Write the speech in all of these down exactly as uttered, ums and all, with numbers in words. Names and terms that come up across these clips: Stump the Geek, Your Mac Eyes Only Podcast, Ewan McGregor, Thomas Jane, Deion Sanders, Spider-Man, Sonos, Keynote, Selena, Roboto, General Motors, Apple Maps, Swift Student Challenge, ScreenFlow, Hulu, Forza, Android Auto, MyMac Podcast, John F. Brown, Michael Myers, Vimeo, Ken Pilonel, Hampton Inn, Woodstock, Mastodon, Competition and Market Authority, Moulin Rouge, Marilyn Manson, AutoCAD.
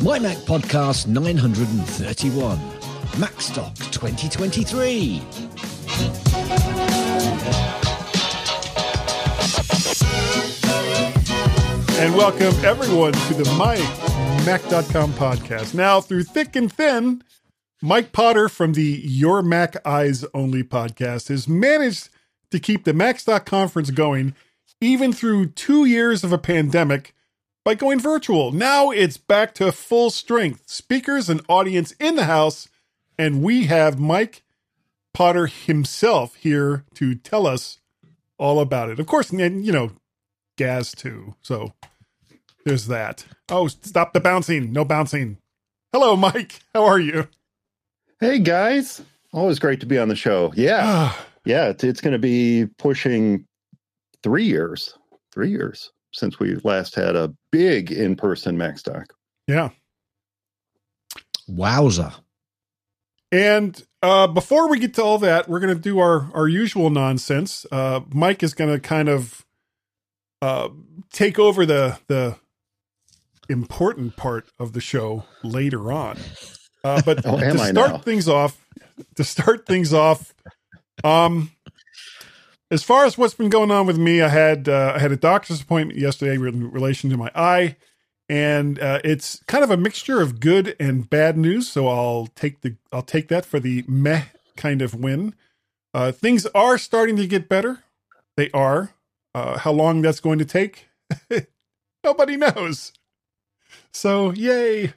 My Mac Podcast nine hundred thirty-one, MacStock twenty twenty-three. And welcome everyone to the Mike Mac dot com podcast. Now, through thick and thin, Mike Potter from the Your Mac Eyes Only podcast has managed to keep the MacStock conference going even through two years of a pandemic by going virtual. Now it's back to full strength, speakers and audience in the house, and we have Mike Potter himself here to tell us all about it. Of course, and you know, Gaz too, so there's that. Oh, stop the bouncing. No bouncing. Hello, Mike. How are you? Hey, guys. Always great to be on the show. Yeah. Yeah, it's going to be pushing three years, three years since we last had a big in-person MacStock. Yeah. Wowza. And uh, before we get to all that, we're going to do our, our usual nonsense. Uh, Mike is going to kind of uh, take over the the important part of the show later on. Uh, but oh, to start now? things off, to start things off, um, as far as what's been going on with me, I had uh, I had a doctor's appointment yesterday in relation to my eye, and uh, it's kind of a mixture of good and bad news. So I'll take the I'll take that for the meh kind of win. Uh, things are starting to get better. They are. Uh, how long that's going to take, nobody knows. So yay.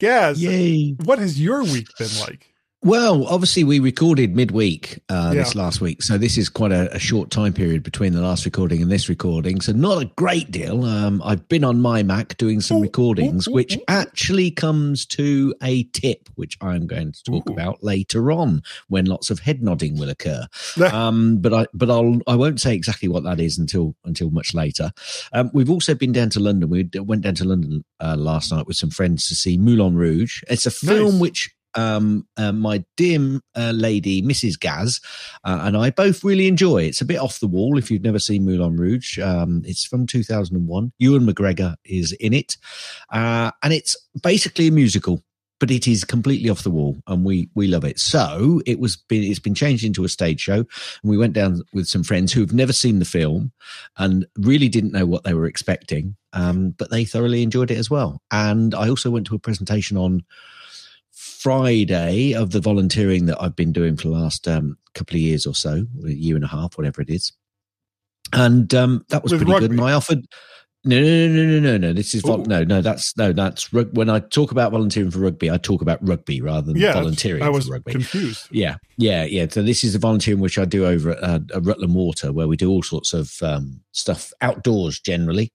Gaz, Yay. What has your week been like? Well, obviously we recorded midweek uh, yeah. this last week, so this is quite a, a short time period between the last recording and this recording, so not a great deal. Um, I've been on my Mac doing some recordings, which actually comes to a tip, which I'm going to talk Ooh. about later on when lots of head nodding will occur. um, but I but I'll I won't say exactly what that is until until much later. Um, we've also been down to London. We went down to London uh, last night with some friends to see Moulin Rouge. It's a film nice. which. Um, uh, my dear uh, lady, Missus Gaz, uh, and I both really enjoy. It's a bit off the wall if you've never seen Moulin Rouge. Um, it's from two thousand one. Ewan McGregor is in it. Uh, and it's basically a musical, but it is completely off the wall, and we we love it. So it was been, it's been changed into a stage show, and we went down with some friends who've never seen the film and really didn't know what they were expecting, um, but they thoroughly enjoyed it as well. And I also went to a presentation on Friday of the volunteering that I've been doing for the last um, couple of years or so, a year and a half, whatever it is. And um, that was With pretty rugby. good. And I offered, no, no, no, no, no, no, this is, vol- no, no, that's, no, that's, when I talk about volunteering for rugby, I talk about rugby rather than yeah, volunteering I was for rugby. confused. Yeah, yeah, yeah. So this is the volunteering which I do over at, uh, at Rutland Water, where we do all sorts of um, stuff outdoors generally,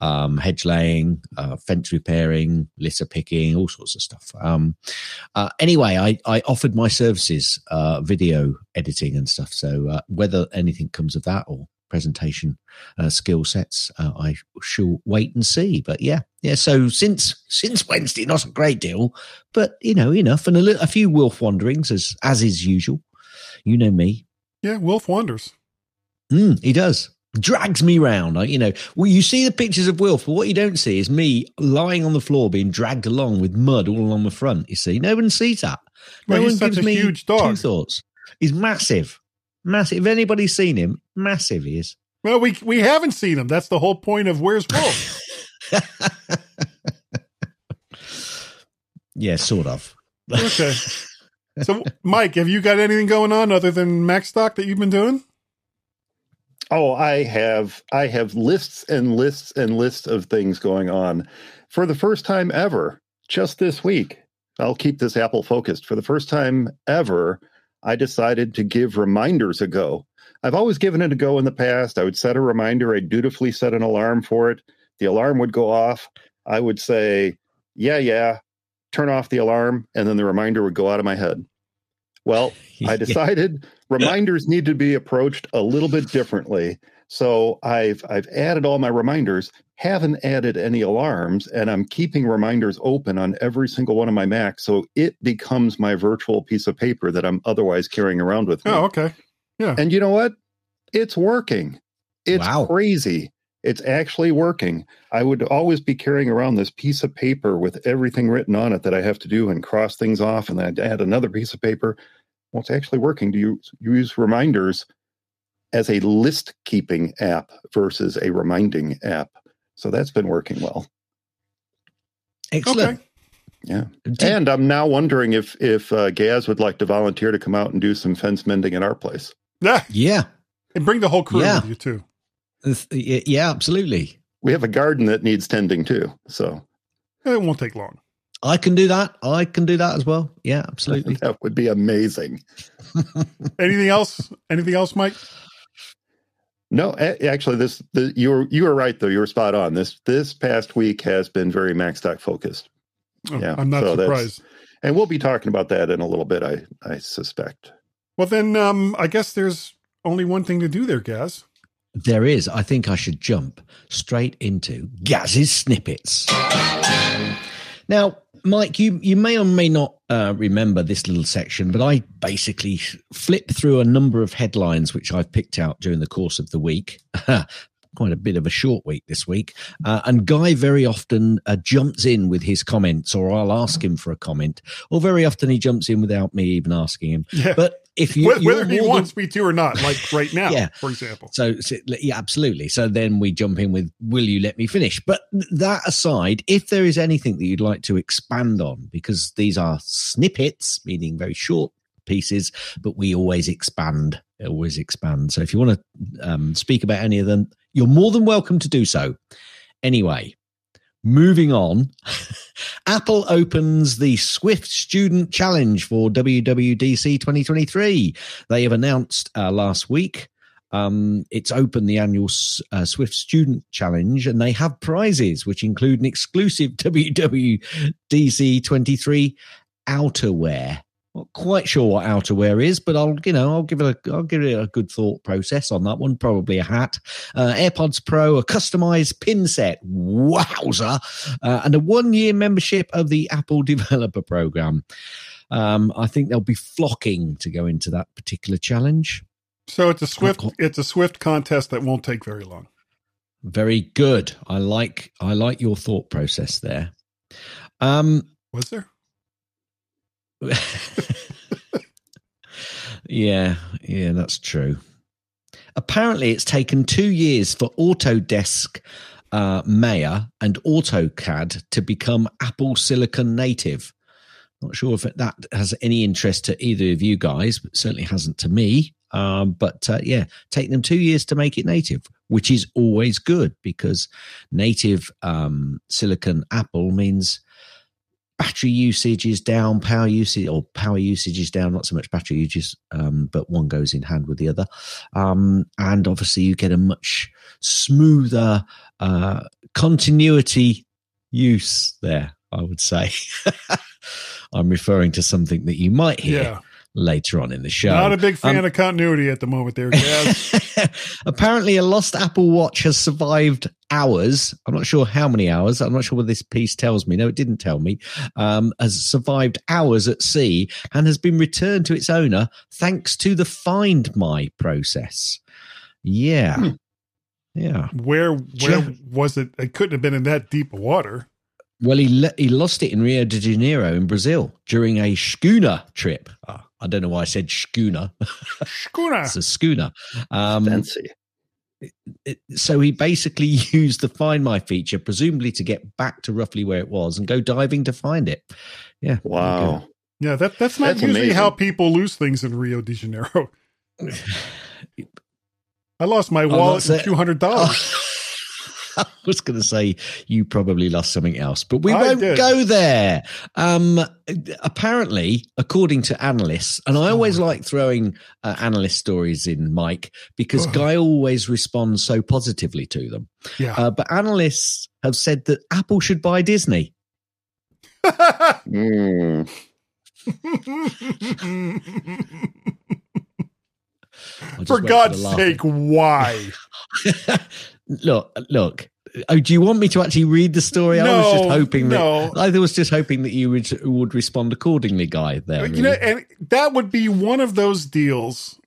um, hedge laying, uh, fence repairing, litter picking, all sorts of stuff. Um, uh, anyway, I, I offered my services, uh, video editing and stuff. So uh, whether anything comes of that or presentation uh, skill sets, uh, I shall wait and see. But yeah, yeah. So since since Wednesday, not a great deal, but you know, enough, and a, li- a few wolf wanderings as as is usual. You know me. Yeah, Wolf wanders. Mm, he does. Drags me round. I, you know, well, you see the pictures of Wilf, but what you don't see is me lying on the floor being dragged along with mud all along the front. You see, no one sees that. No well, one gives me huge dog. two thoughts. He's massive. Massive. If anybody's seen him, massive he is. Well, we we haven't seen him. That's the whole point of Where's Wolf? Yeah, sort of. Okay. So, Mike, have you got anything going on other than MacStock that you've been doing? Oh, I have. I have lists and lists and lists of things going on. For the first time ever, just this week, I'll keep this Apple focused. For the first time ever, I decided to give reminders a go. I've always given it a go in the past. I would set a reminder. I dutifully set an alarm for it. The alarm would go off. I would say, yeah, yeah, turn off the alarm. And then the reminder would go out of my head. Well, I decided reminders need to be approached a little bit differently. So I've I've added all my reminders, haven't added any alarms, and I'm keeping reminders open on every single one of my Macs, so it becomes my virtual piece of paper that I'm otherwise carrying around with me. Oh, okay. Yeah. And you know what? It's working. It's wow. crazy. It's actually working. I would always be carrying around this piece of paper with everything written on it that I have to do and cross things off, and then I add another piece of paper. Well, it's actually working. Do you use reminders as a list-keeping app versus a reminding app? So that's been working well. Excellent. Okay. Yeah. And I'm now wondering if if uh, Gaz would like to volunteer to come out and do some fence mending at our place. Yeah. Yeah. And bring the whole crew yeah. with you, too. Yeah, absolutely. We have a garden that needs tending, too. So it won't take long. I can do that. I can do that as well. Yeah, absolutely. That would be amazing. Anything else? Anything else, Mike? No, actually, this the, you were you were right though. You were spot on. This this past week has been very MacStock focused. Oh, yeah, I'm not so surprised. And we'll be talking about that in a little bit, I I suspect. Well, then um, I guess there's only one thing to do there, Gaz. There is. I think I should jump straight into Gaz's snippets. Now, Mike, you, you may or may not uh, remember this little section, but I basically flipped through a number of headlines which I've picked out during the course of the week. Quite a bit of a short week this week. Uh, and Guy very often uh, jumps in with his comments, or I'll ask him for a comment, or very often he jumps in without me even asking him. Yeah. But if you, whether he wants me to or not, like right now, yeah. for example. So, so, yeah, absolutely. So then we jump in with, will you let me finish? But that aside, if there is anything that you'd like to expand on, because these are snippets, meaning very short pieces, but we always expand, always expand. So if you want to um, speak about any of them, you're more than welcome to do so. Anyway, moving on, Apple opens the Swift Student Challenge for W W D C twenty twenty-three. They have announced uh, last week um, it's open the annual uh, Swift Student Challenge, and they have prizes, which include an exclusive W W D C twenty-three outerwear. Not quite sure what outerwear is, but I'll you know I'll give it a I'll give it a good thought process on that one. Probably a hat, uh, AirPods Pro, a customized pin set, wowza, uh, and a one-year membership of the Apple Developer Program. Um, I think they'll be flocking to go into that particular challenge. So it's a Swift got- it's a Swift contest that won't take very long. Very good. I like I like your thought process there. Um, was there? yeah, yeah, that's true. Apparently, it's taken two years for Autodesk, uh, Maya, and AutoCAD to become Apple Silicon native. Not sure if that has any interest to either of you guys, but certainly hasn't to me. Um, but uh, yeah, taking them two years to make it native, which is always good because native um, Silicon Apple means battery usage is down, power usage or power usage is down, not so much battery usage, um, but one goes in hand with the other. Um, and obviously you get a much smoother uh, continuity use there, I would say. I'm referring to something that you might hear yeah. later on in the show. Not a big fan um, of continuity at the moment there, Gaz. Apparently a lost Apple Watch has survived hours. I'm not sure how many hours. I'm not sure what this piece tells me. No, it didn't tell me. Um, has survived hours at sea and has been returned to its owner thanks to the Find My process. Yeah. Hmm. Yeah. Where where Jeff, was it? It couldn't have been in that deep water. Well, he le- he lost it in Rio de Janeiro in Brazil during a schooner trip. Oh, I don't know why I said schooner. Schooner. It's a schooner. Um, Fancy. So he basically used the Find My feature, presumably to get back to roughly where it was and go diving to find it. Yeah. Wow. Yeah, that that's not that's usually amazing. How people lose things in Rio de Janeiro. I lost my wallet and two hundred dollars. Oh, I was going to say you probably lost something else, but we I won't did. go there. Um, apparently, according to analysts, and I always oh. like throwing uh, analyst stories in, Mike, because oh. Guy always responds so positively to them. Yeah. Uh, but analysts have said that Apple should buy Disney. mm. For God's for sake, why? Look, look. Oh, do you want me to actually read the story? No, I was just hoping that no. I was just hoping that you would, would respond accordingly, Guy. There, really. You know, and that would be one of those deals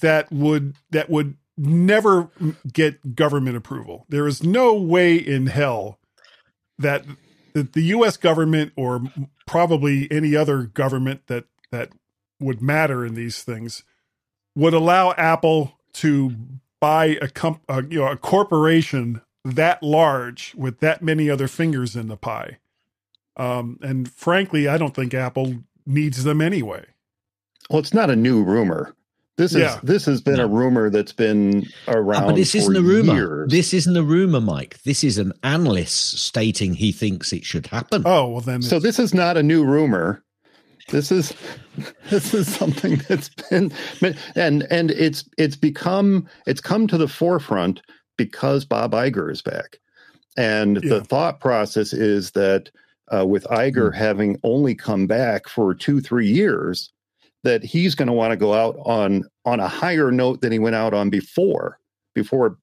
that would that would never get government approval. There is no way in hell that the U S government, or probably any other government that that would matter in these things, would allow Apple to buy a, comp- a you know a corporation that large with that many other fingers in the pie. Um, and frankly, I don't think Apple needs them anyway. Well, it's not a new rumor. This is yeah. this has been no. a rumor that's been around. Uh, but this for isn't a rumor. Years. This isn't a rumor, Mike. This is an analyst stating he thinks it should happen. Oh well, then. So this is not a new rumor. This is this is something that's been and and it's it's become it's come to the forefront because Bob Iger is back, and yeah. the thought process is that uh, with Iger mm. having only come back for two three years. That he's going to want to go out on on a higher note than he went out on before. Before,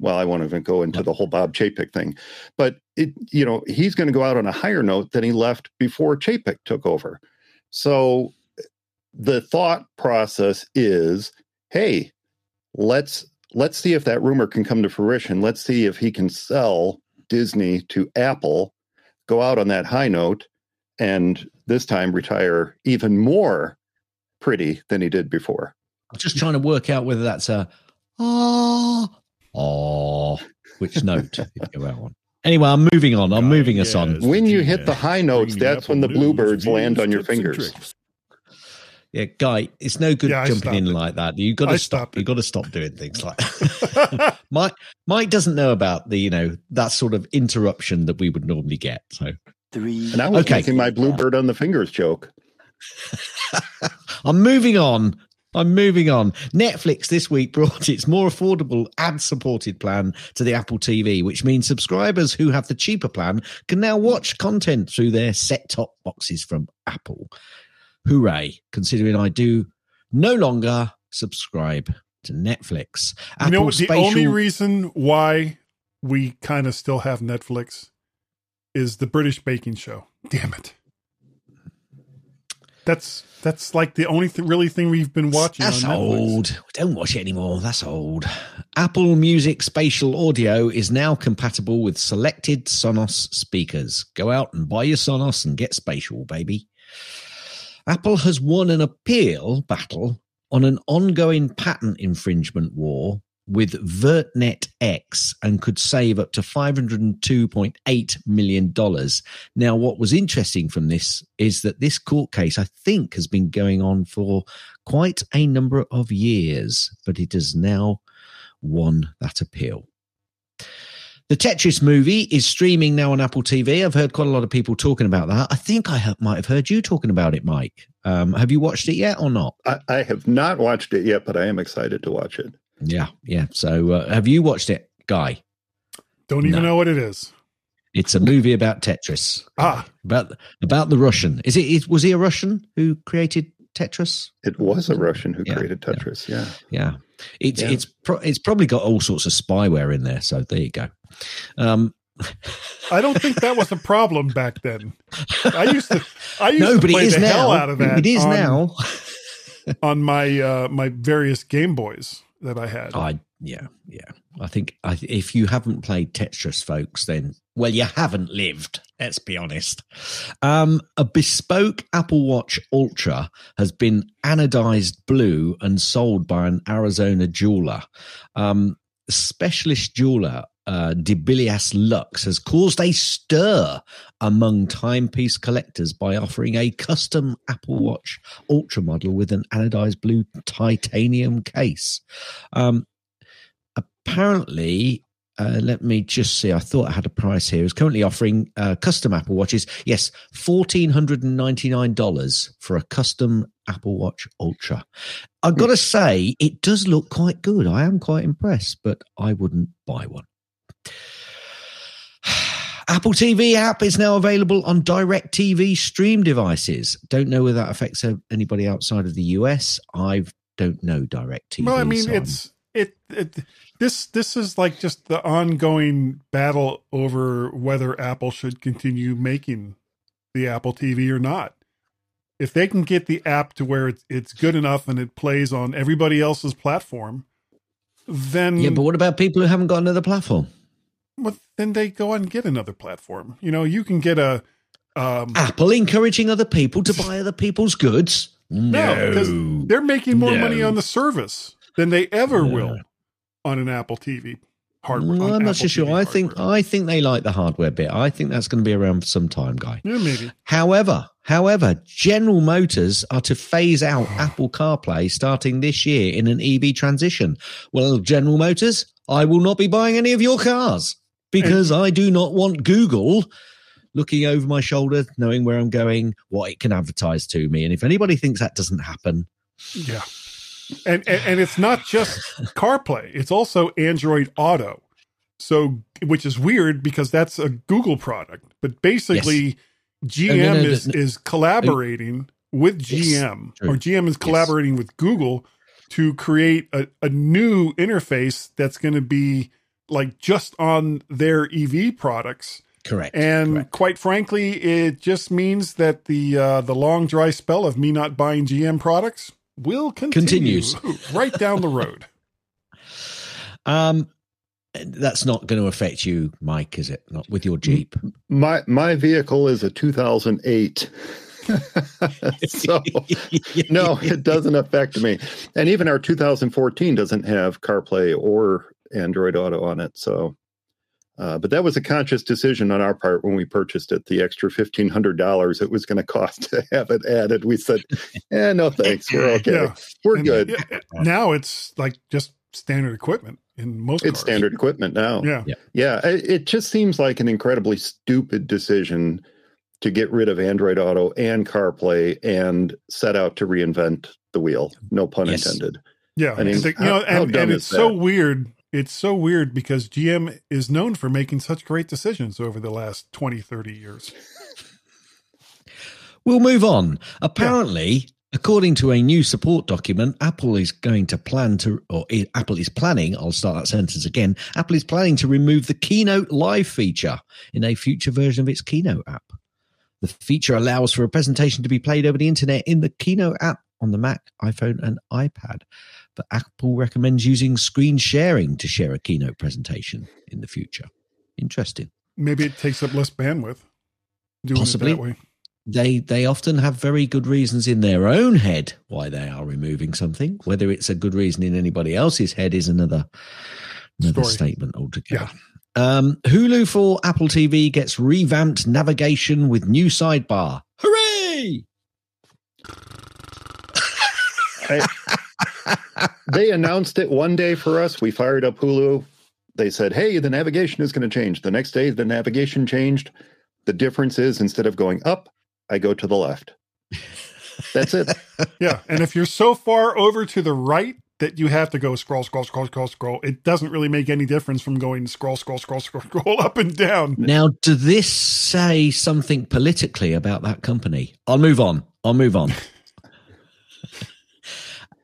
well, I won't even go into the whole Bob Chapek thing, but it, you know, he's going to go out on a higher note than he left before Chapek took over. So the thought process is, hey, let's let's see if that rumor can come to fruition. Let's see if he can sell Disney to Apple, go out on that high note, and this time retire even more pretty than he did before. I'm just trying to work out whether that's a ah oh, which note if you go out on. Anyway, I'm moving on. I'm God, moving yes, us on. When you hit the high notes, that's when the bluebirds land on your fingers. Yeah, Guy, it's no good yeah, jumping in it. like that. You've got to I stop. You've got to stop doing things like that. Mike, Mike doesn't know about the, you know, that sort of interruption that we would normally get. So three. And I was okay. making my bluebird on the fingers joke. I'm moving on. I'm moving on. Netflix this week brought its more affordable ad-supported plan to the Apple T V, which means subscribers who have the cheaper plan can now watch content through their set-top boxes from Apple. Hooray, considering I do no longer subscribe to Netflix. Apple you know, the spatial- only reason why we kind of still have Netflix is the British baking show. Damn it. That's that's like the only th- really thing we've been watching. That's on old. We don't watch it anymore. That's old. Apple Music Spatial Audio is now compatible with selected Sonos speakers. Go out and buy your Sonos and get spatial, baby. Apple has won an appeal battle on an ongoing patent infringement war with VertNet X and could save up to five hundred two point eight million dollars. Now, what was interesting from this is that this court case, I think, has been going on for quite a number of years, but it has now won that appeal. The Tetris movie is streaming now on Apple T V. I've heard quite a lot of people talking about that. I think I ha- might have heard you talking about it, Mike. Um, have you watched it yet or not? I, I have not watched it yet, but I am excited to watch it. Yeah, yeah. So uh, have you watched it, Guy? Don't even no. know what it is. It's a movie about Tetris. Ah. About about the Russian. Is it, it was he a Russian who created Tetris? It was a Russian who yeah, created Tetris, yeah. Yeah. yeah. It's yeah. it's pro- it's probably got all sorts of spyware in there, so there you go. Um I don't think that was a problem back then. I used to I used no, to play the now. hell out of that. It is on, now on my uh, my various Game Boys. That I had. I yeah yeah. I think I, if you haven't played Tetris, folks, then well, you haven't lived. Let's be honest. Um, a bespoke Apple Watch Ultra has been anodized blue and sold by an Arizona jeweler. Um, specialist jeweler uh, Debilias Lux has caused a stir among timepiece collectors by offering a custom Apple Watch Ultra model with an anodized blue titanium case. Um, apparently, uh, let me just see. I thought I had a price here. It's currently offering uh, custom Apple Watches. Yes, one thousand four hundred ninety-nine dollars for a custom Apple Watch Ultra. I've got to say, it does look quite good. I am quite impressed, but I wouldn't buy one. Apple T V app is now available on DirecTV stream devices. Don't know whether that affects anybody outside of the U S. I don't know DirecTV. Well, I mean, so it's it, it. This this is like just the ongoing battle over whether Apple should continue making the Apple T V or not. If they can get the app to where it's it's good enough and it plays on everybody else's platform, then... Yeah, but what about people who haven't got another platform? Well, then they go out and get another platform. You know, you can get a... Um, Apple encouraging other people to buy other people's goods? No, no, because they're making more no. money on the service than they ever no. will on an Apple T V hardware. No, I'm Apple not so sure. Hardware. I think I think they like the hardware bit. I think that's going to be around for some time, Guy. Yeah, maybe. However, however, General Motors are to phase out Apple CarPlay starting this year in an E V transition. Well, General Motors, I will not be buying any of your cars because and- I do not want Google looking over my shoulder, knowing where I'm going, what it can advertise to me. And if anybody thinks that doesn't happen. Yeah. And and, and it's not just CarPlay. It's also Android Auto. So, which is weird because that's a Google product. But basically, yes. G M no, no, no, is, no, no. is collaborating no. with G M. Yes. Or G M is collaborating yes. with Google to create a, a new interface that's going to be like just on their E V products. Correct. And Correct. quite frankly, it just means that the uh, the long dry spell of me not buying G M products will continue Continues. right down the road. Um, that's not going to affect you, Mike, is it? Not with your Jeep. My my vehicle is a two thousand eight. So no, it doesn't affect me. And even our two thousand fourteen doesn't have CarPlay or Android Auto on it, so. Uh, but that was a conscious decision on our part when we purchased it. The extra fifteen hundred dollars it was going to cost to have it added. We said, eh, no thanks. We're okay. Yeah. We're and good. Yeah, now it's like just standard equipment in most It's cars. standard equipment now. Yeah. Yeah. yeah it, it just seems like an incredibly stupid decision to get rid of Android Auto and CarPlay and set out to reinvent the wheel. No pun yes. intended. Yeah. I mean, like, you how, know, and, and it's so weird. It's so weird because G M is known for making such great decisions over the last twenty, thirty years. We'll move on. Apparently, yeah. according to a new support document, Apple is going to plan to, or Apple is planning, I'll start that sentence again. Apple is planning to remove the Keynote Live feature in a future version of its Keynote app. The feature allows for a presentation to be played over the internet in the Keynote app on the Mac, iPhone, and iPad. But Apple recommends using screen sharing to share a Keynote presentation in the future. Interesting. Maybe it takes up less bandwidth. Doing Possibly. It that way. They, they often have very good reasons in their own head why they are removing something. Whether it's a good reason in anybody else's head is another, another statement altogether. Yeah. Um, Hulu for Apple T V gets revamped navigation with new sidebar. Hooray! Hey. They announced it one day for us. We fired up Hulu. They said, hey, the navigation is going to change. The next day, the navigation changed. The difference is instead of going up, I go to the left. That's it. Yeah. And if you're so far over to the right that you have to go scroll, scroll, scroll, scroll, scroll, it doesn't really make any difference from going scroll, scroll, scroll, scroll, scroll up and down. Now, does this say something politically about that company? I'll move on. I'll move on.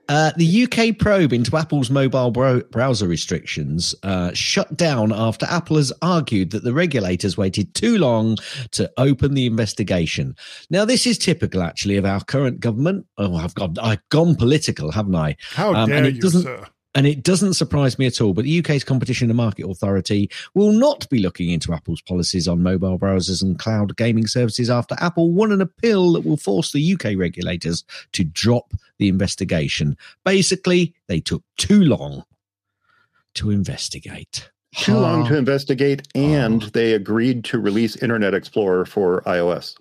Uh, the U K probe into Apple's mobile bro- browser restrictions uh, shut down after Apple has argued that the regulators waited too long to open the investigation. Now, this is typical, actually, of our current government. Oh, I've gone, I've gone political, haven't I? How um, dare you, sir? And it doesn't surprise me at all, but the U K's Competition and Market Authority will not be looking into Apple's policies on mobile browsers and cloud gaming services after Apple won an appeal that will force the U K regulators to drop the investigation. Basically, they took too long to investigate. Too long to investigate, and they agreed to release Internet Explorer for iOS.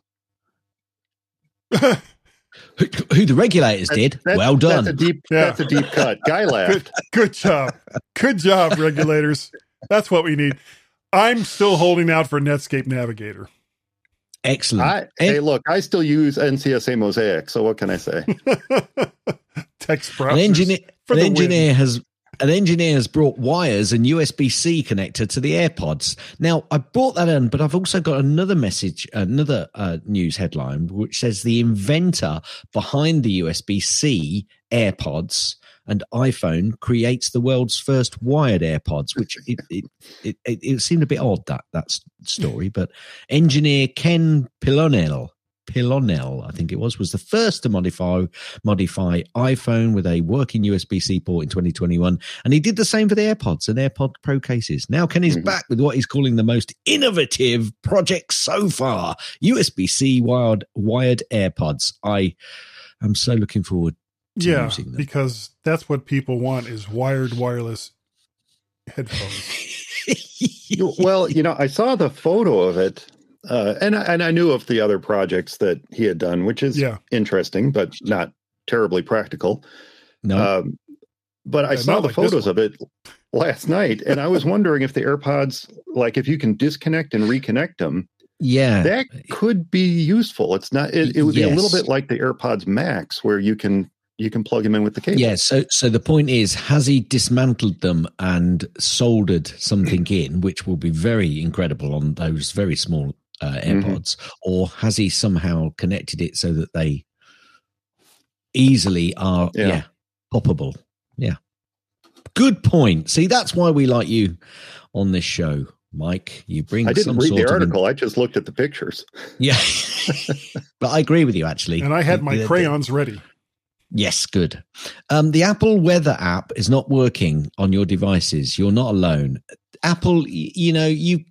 Who, who the regulators did. That's, well done. That's a deep, yeah. that's a deep cut. Guy laughed. Good, good job. Good job, regulators. That's what we need. I'm still holding out for Netscape Navigator. Excellent. I, hey, look, I still use N C S A Mosaic, so what can I say? Text browsers. An engineer, for an the engineer win. has... An engineer has brought wires and U S B C connector to the AirPods. Now, I brought that in, but I've also got another message, another uh, news headline, which says the inventor behind the U S B C AirPods and iPhone creates the world's first wired AirPods, which it it, it, it, it seemed a bit odd, that, that story. But engineer Ken Pilonel Pilonel, I think it was, was the first to modify modify iPhone with a working U S B C port in twenty twenty-one, and he did the same for the AirPods and AirPod Pro cases. Now Kenny's mm-hmm. back with what he's calling the most innovative project so far, U S B C wired, wired AirPods. I am so looking forward to yeah, using them. Yeah, because that's what people want is wired wireless headphones. Well, you know, I saw the photo of it. Uh, and, and I knew of the other projects that he had done, which is yeah. interesting, but not terribly practical. No, um, But I yeah, saw the like photos of it last night, and I was wondering if the AirPods, like if you can disconnect and reconnect them, yeah, that could be useful. It's not. It, it would yes. be a little bit like the AirPods Max, where you can you can plug them in with the cable. Yeah, so so the point is, has he dismantled them and soldered something in, which will be very incredible on those very small Uh, AirPods, mm-hmm. or has he somehow connected it so that they easily are yeah, yeah poppable? Yeah, good point. See, that's why we like you on this show, Mike. You bring. I didn't some read sort the article. An... I just looked at the pictures. Yeah, but I agree with you actually. And I had my the, the, crayons the... ready. Yes, good. Um, the Apple Weather app is not working on your devices. You're not alone. Apple, you know, you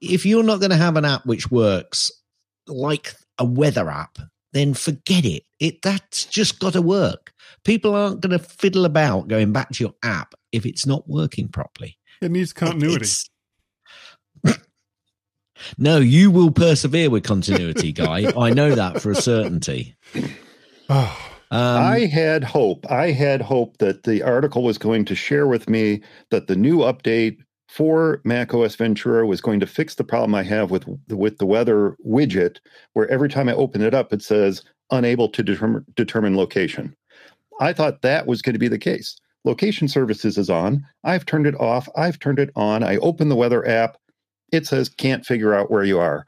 if you're not going to have an app which works like a weather app, then forget it. It that's just got to work. People aren't going to fiddle about going back to your app if it's not working properly. It needs continuity. It, no, you will persevere with continuity, Guy. I know that for a certainty. Oh. Um, I had hope. I had hope that the article was going to share with me that the new update for macOS Ventura was going to fix the problem I have with the, with the weather widget, where every time I open it up, it says unable to determine, determine location. I thought that was going to be the case. Location services is on. I've turned it off. I've turned it on. I open the weather app. It says can't figure out where you are.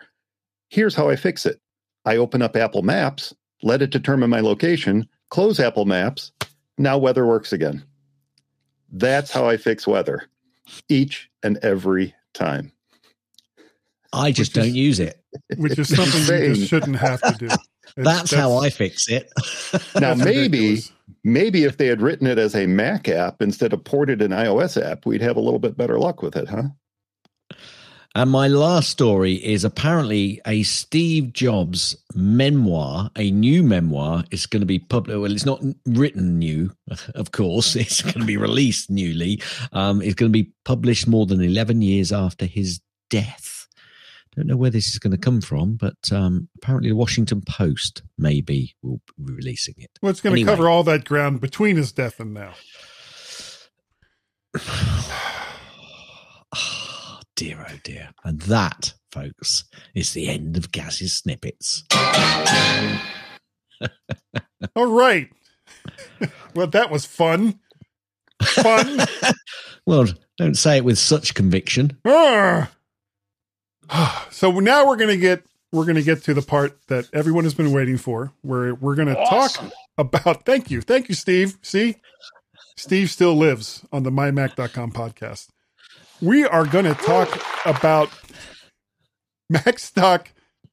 Here's how I fix it. I open up Apple Maps. Let it determine my location, close Apple Maps, now weather works again. That's how I fix weather, each and every time. I just which don't is, use it. Which is something you just shouldn't have to do. That's, that's how I fix it. Now, maybe, maybe if they had written it as a Mac app instead of ported an iOS app, we'd have a little bit better luck with it, huh? And my last story is apparently a Steve Jobs memoir, a new memoir. It's going to be public. Well, it's not written new, of course. It's going to be released newly. Um, it's going to be published more than eleven years after his death. Don't know where this is going to come from, but um, apparently the Washington Post maybe will be releasing it. Well, it's going to anyway. cover all that ground between his death and now. Dear, oh dear. And that, folks, is the end of Gaz's Snippets. All right. Well, that was fun. Fun. Well, don't say it with such conviction. So now we're going to get we're going to get to the part that everyone has been waiting for, where we're going to awesome. talk about. Thank you. Thank you, Steve. See, Steve still lives on the My Mac dot com podcast. We are going to talk about MacStock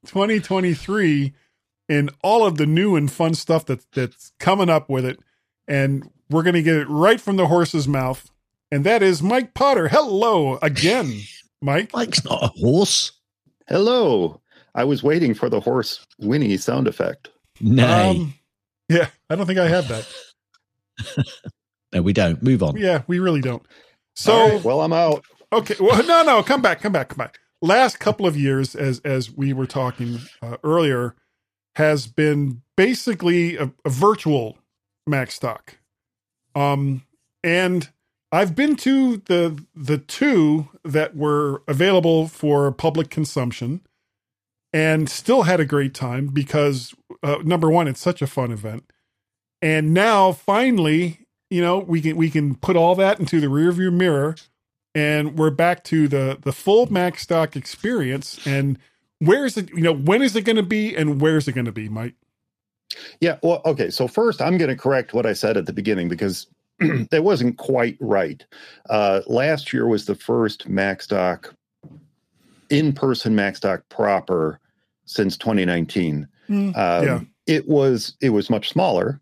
twenty twenty-three and all of the new and fun stuff that, that's coming up with it. And we're going to get it right from the horse's mouth. And that is Mike Potter. Hello again, Mike. Mike's not a horse. Hello. I was waiting for the horse whinny sound effect. No. Um, yeah, I don't think I have that. No, we don't. Move on. Yeah, we really don't. So right, well, I'm out. Okay. Well, no, no, come back, come back, come back. Last couple of years, as as we were talking uh, earlier, has been basically a, a virtual MacStock. Um, and I've been to the the two that were available for public consumption, and still had a great time because uh, number one, it's such a fun event, and now finally, you know, we can we can put all that into the rearview mirror. And we're back to the, the full MacStock experience. And where is it, you know, when is it going to be and where is it going to be, Mike? Yeah, well, okay. So first, I'm going to correct what I said at the beginning because that wasn't quite right. Uh, last year was the first MacStock, in-person MacStock proper since twenty nineteen. Mm, um, yeah. It was it was much smaller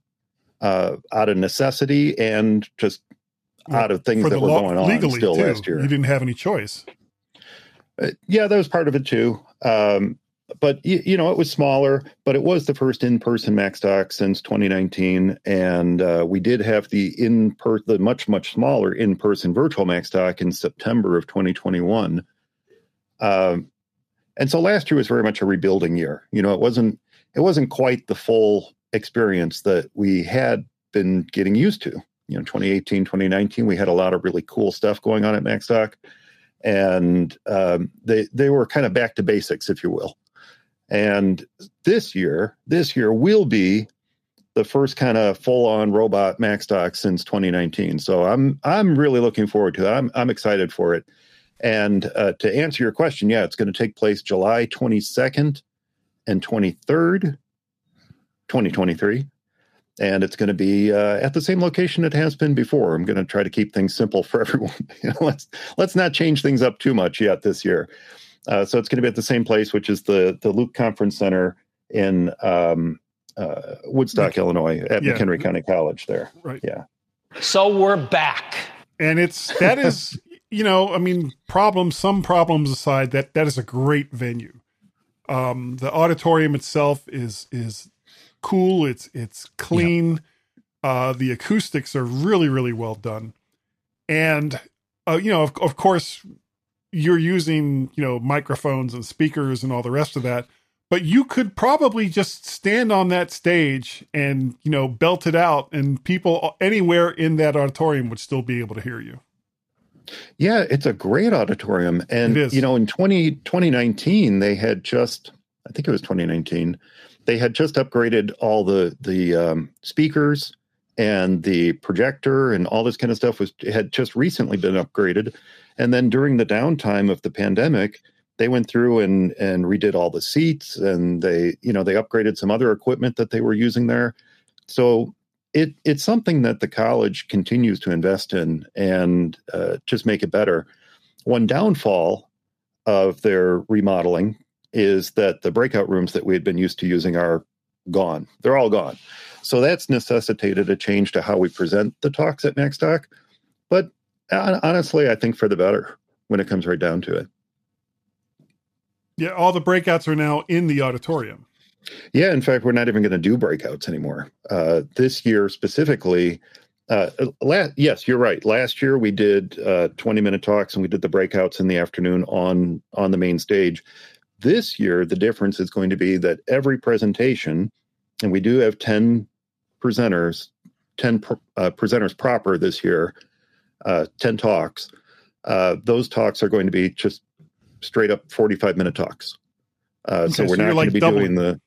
uh, out of necessity and just yeah, out of things that were law, going on still too. Last year. You didn't have any choice. Uh, yeah, that was part of it, too. Um, but, you, you know, it was smaller, but it was the first in-person MacStock since twenty nineteen. And uh, we did have the in per- the much, much smaller in-person virtual MacStock in September of twenty twenty-one. Um, and so last year was very much a rebuilding year. You know, it wasn't It wasn't quite the full experience that we had been getting used to. You know, twenty eighteen, twenty nineteen, we had a lot of really cool stuff going on at MacStock. And um, they they were kind of back to basics, if you will. And this year, this year will be the first kind of full-on robot MacStock since twenty nineteen. So I'm I'm really looking forward to it. I'm, I'm excited for it. And uh, to answer your question, yeah, it's going to take place July twenty-second. And twenty-third, twenty twenty-three, and it's going to be uh, at the same location it has been before. I'm going to try to keep things simple for everyone. You know, let's let's not change things up too much yet this year. Uh, so it's going to be at the same place, which is the the Luke Conference Center in um, uh, Woodstock, McHen- Illinois, at yeah. McHenry County College. There, right? Yeah. So we're back, and it's that is you know, I mean, problems some problems aside, that that is a great venue. Um, the auditorium itself is is cool. It's it's clean. Yeah. Uh, the acoustics are really really well done, and uh, you know of, of course you're using you know microphones and speakers and all the rest of that. But you could probably just stand on that stage and you know belt it out, and people anywhere in that auditorium would still be able to hear you. Yeah, it's a great auditorium. And, you know, in twenty nineteen, they had just, I think it was twenty nineteen, they had just upgraded all the, the um, speakers and the projector and all this kind of stuff was had just recently been upgraded. And then during the downtime of the pandemic, they went through and, and redid all the seats and they, you know, they upgraded some other equipment that they were using there. So It, it's something that the college continues to invest in and uh, just make it better. One downfall of their remodeling is that the breakout rooms that we had been used to using are gone. They're all gone. So that's necessitated a change to how we present the talks at MacStock. But uh, honestly, I think for the better when it comes right down to it. Yeah, all the breakouts are now in the auditorium. Yeah, in fact, we're not even going to do breakouts anymore. Uh, this year specifically, uh, last, yes, you're right. Last year we did uh, twenty-minute talks and we did the breakouts in the afternoon on, on the main stage. This year, the difference is going to be that every presentation, and we do have ten presenters, ten pr- uh, presenters proper this year, uh, ten talks. Uh, those talks are going to be just straight up forty-five-minute talks. Uh, okay, so we're so not like going to be doubling. doing the...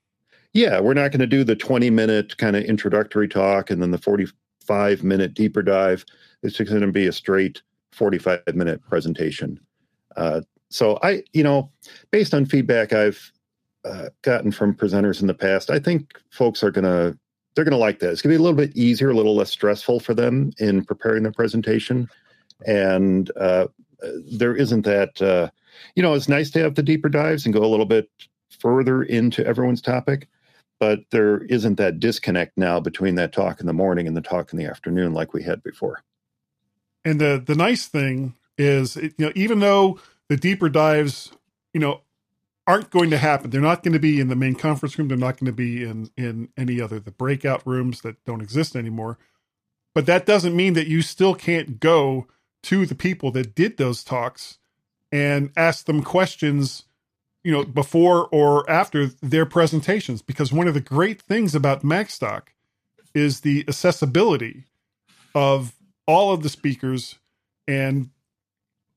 Yeah, we're not going to do the twenty-minute kind of introductory talk and then the forty-five-minute deeper dive. It's just going to be a straight forty-five-minute presentation. Uh, so I, you know, based on feedback I've uh, gotten from presenters in the past, I think folks are going to, they're going to like that. It's going to be a little bit easier, a little less stressful for them in preparing their presentation. And uh, there isn't that, uh, you know, it's nice to have the deeper dives and go a little bit further into everyone's topic. But there isn't that disconnect now between that talk in the morning and the talk in the afternoon like we had before. And the the nice thing is, it, you know, even though the deeper dives, you know, aren't going to happen, they're not going to be in the main conference room. They're not going to be in, in any other, the breakout rooms that don't exist anymore. But that doesn't mean that you still can't go to the people that did those talks and ask them questions, you know, before or after their presentations, because one of the great things about MacStock is the accessibility of all of the speakers and,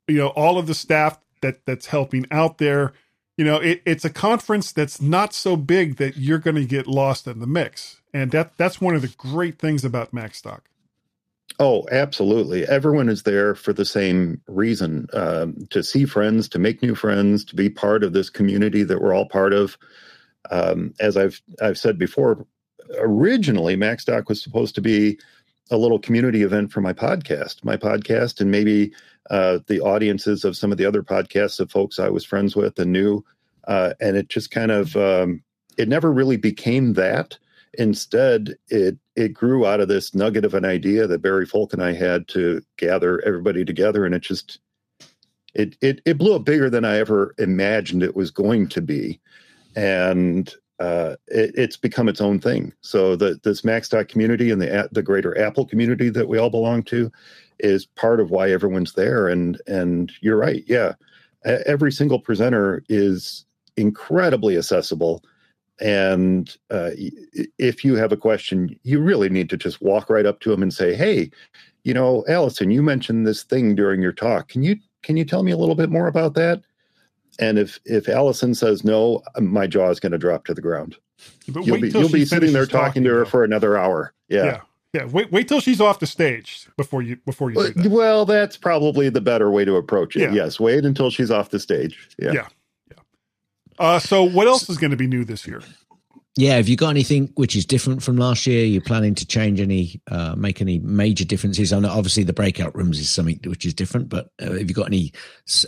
you know, all of the staff that that's helping out there. You know, it, it's a conference that's not so big that you're going to get lost in the mix. And that that's one of the great things about MacStock. Oh, absolutely. Everyone is there for the same reason, um, to see friends, to make new friends, to be part of this community that we're all part of. Um, as I've I've said before, originally MacStock was supposed to be a little community event for my podcast, my podcast and maybe uh, the audiences of some of the other podcasts of folks I was friends with and knew. Uh, and it just kind of um, it never really became that. Instead, it it grew out of this nugget of an idea that Barry Fulk and I had to gather everybody together, and it just it it it blew up bigger than I ever imagined it was going to be, and uh, it, it's become its own thing. So the this MacStock community and the the greater Apple community that we all belong to is part of why everyone's there. And and you're right, yeah, every single presenter is incredibly accessible. And uh, if you have a question, you really need to just walk right up to them and say, hey, you know, Allison, you mentioned this thing during your talk. Can you can you tell me a little bit more about that? And if if Allison says no, my jaw is going to drop to the ground. But you'll be, you'll be sitting there talking, talking to her for another hour. Yeah. yeah. Yeah, wait, wait till she's off the stage before you before you do that. Well, that's probably the better way to approach it. Yeah. Yes, wait until she's off the stage. Yeah, yeah. yeah. Uh, so, what else is going to be new this year? Yeah, have you got anything which is different from last year? You're planning to change any, uh, make any major differences? I know obviously the breakout rooms is something which is different, but uh, have you got any?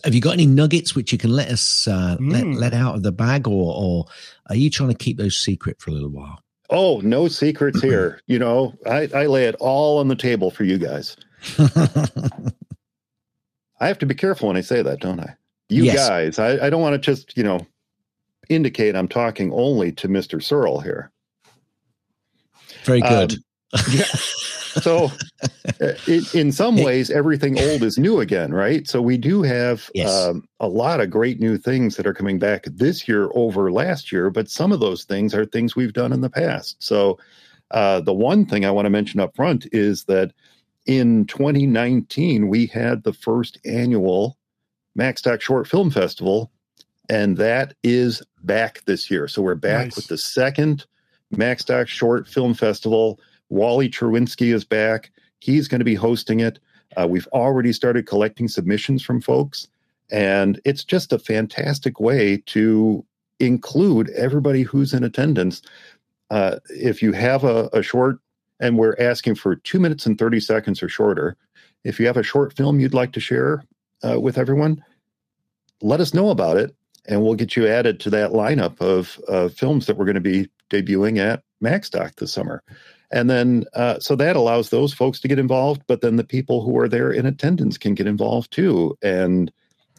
Have you got any nuggets which you can let us uh, mm. let let out of the bag, or or are you trying to keep those secret for a little while? Oh, no secrets here. You know, I, I lay it all on the table for you guys. I have to be careful when I say that, don't I? You yes. guys, I, I don't want to just, you know, indicate I'm talking only to Mister Searle here. Very good. Um, yeah. So it, in some ways, everything old is new again, right? So we do have yes. um, a lot of great new things that are coming back this year over last year, but some of those things are things we've done in the past. So uh, the one thing I want to mention up front is that in twenty nineteen, we had the first annual MacStock Short Film Festival, and that is back this year. So we're back nice. with the second MacStock Short Film Festival. Wally Truwinski is back. He's going to be hosting it. Uh, we've already started collecting submissions from folks, and it's just a fantastic way to include everybody who's in attendance. Uh, if you have a, a short, and we're asking for two minutes and thirty seconds or shorter, if you have a short film you'd like to share uh, with everyone, let us know about it, and we'll get you added to that lineup of uh, films that we're going to be debuting at MacStock this summer. And then, uh, so that allows those folks to get involved, but then the people who are there in attendance can get involved too, and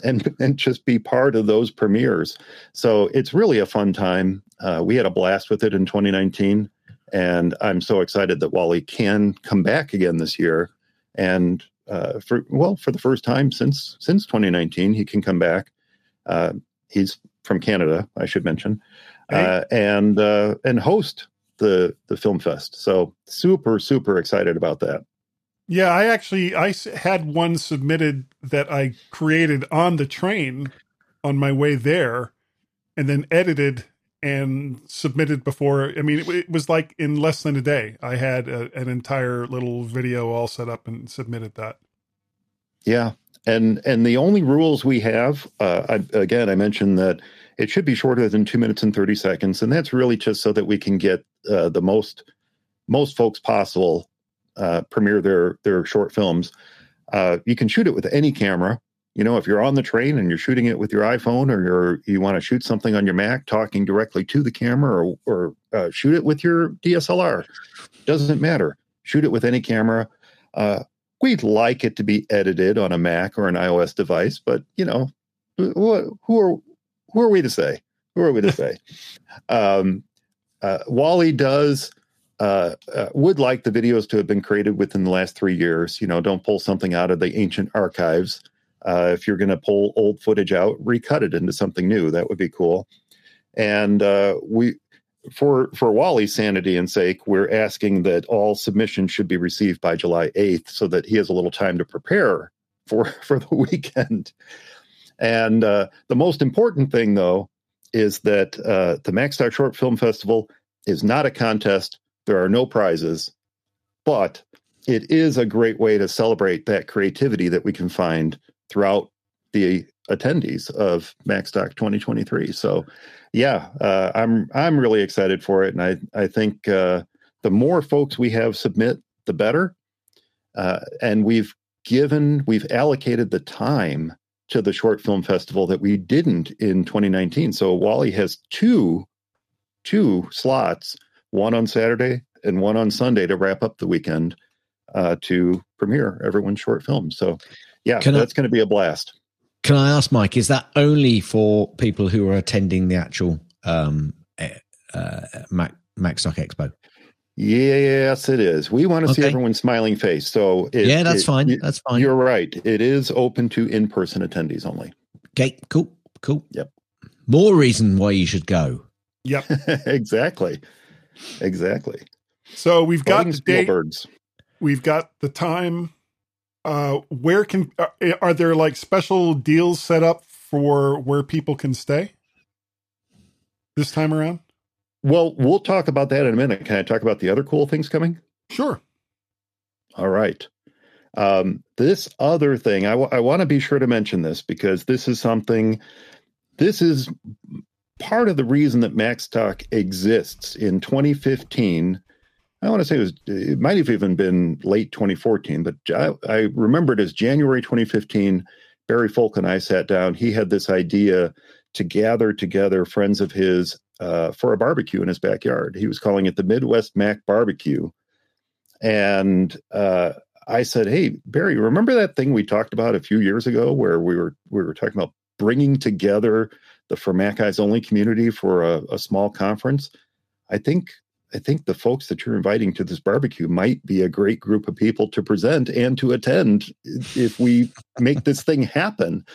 and and just be part of those premieres. So it's really a fun time. Uh, we had a blast with it in twenty nineteen, and I'm so excited that Wally can come back again this year. And uh, for well, for the first time since since twenty nineteen, he can come back. Uh, he's from Canada, I should mention, right. uh, and uh, and host. the the film fest. So super super excited about that. Yeah, I actually I had one submitted that I created on the train on my way there, and then edited and submitted before. I mean, it, it was like in less than a day. I had a, an entire little video all set up and submitted that. Yeah, and and the only rules we have, uh, I, again, I mentioned that it should be shorter than two minutes and thirty seconds, and that's really just so that we can get uh, the most most folks possible uh, premiere their their short films. Uh, you can shoot it with any camera. You know, if you're on the train and you're shooting it with your iPhone, or you're, you want to shoot something on your Mac, talking directly to the camera, or, or uh, shoot it with your D S L R. Doesn't matter. Shoot it with any camera. Uh, we'd like it to be edited on a Mac or an iOS device, but you know, who, who are Who are we to say? Who are we to say? um, uh, Wally does uh, uh, would like the videos to have been created within the last three years. You know, don't pull something out of the ancient archives. Uh, if you're going to pull old footage out, recut it into something new. That would be cool. And uh, we, for for Wally's sanity and sake, we're asking that all submissions should be received by July eighth, so that he has a little time to prepare for for the weekend. And uh, the most important thing, though, is that uh, the MacStock Short Film Festival is not a contest. There are no prizes, but it is a great way to celebrate that creativity that we can find throughout the attendees of MacStock twenty twenty-three. So, yeah, uh, I'm I'm really excited for it, and I I think uh, the more folks we have submit, the better. Uh, and we've given we've allocated the time to the short film festival that we didn't in twenty nineteen. So Wally has two two slots, one on Saturday and one on Sunday to wrap up the weekend uh, to premiere everyone's short film. So, yeah, can that's I, going to be a blast. Can I ask, Mike, is that only for people who are attending the actual um, uh, Mac MacStock Expo? Yes, it is. We want to okay. see everyone's smiling face. So it, yeah, that's it, fine. It, that's fine. You're right. It is open to in-person attendees only. Okay, cool, cool. Yep. More reason why you should go. Yep. exactly. Exactly. So we've got the date. We've got the time. Uh, where can uh, are there like special deals set up for where people can stay this time around? Well, we'll talk about that in a minute. Can I talk about the other cool things coming? Sure. All right. Um, this other thing, I, w- I want to be sure to mention this because this is something, this is part of the reason that MacStock exists. In twenty fifteen, I want to say it was, it might have even been late twenty fourteen, but I, I remember it as January twenty fifteen. Barry Fulk and I sat down. He had this idea to gather together friends of his uh, for a barbecue in his backyard. He was calling it the Midwest Mac Barbecue. And uh, I said, hey, Barry, remember that thing we talked about a few years ago where we were we were talking about bringing together the For Mac Eyes Only community for a, a small conference? I think I think the folks that you're inviting to this barbecue might be a great group of people to present and to attend if we make this thing happen.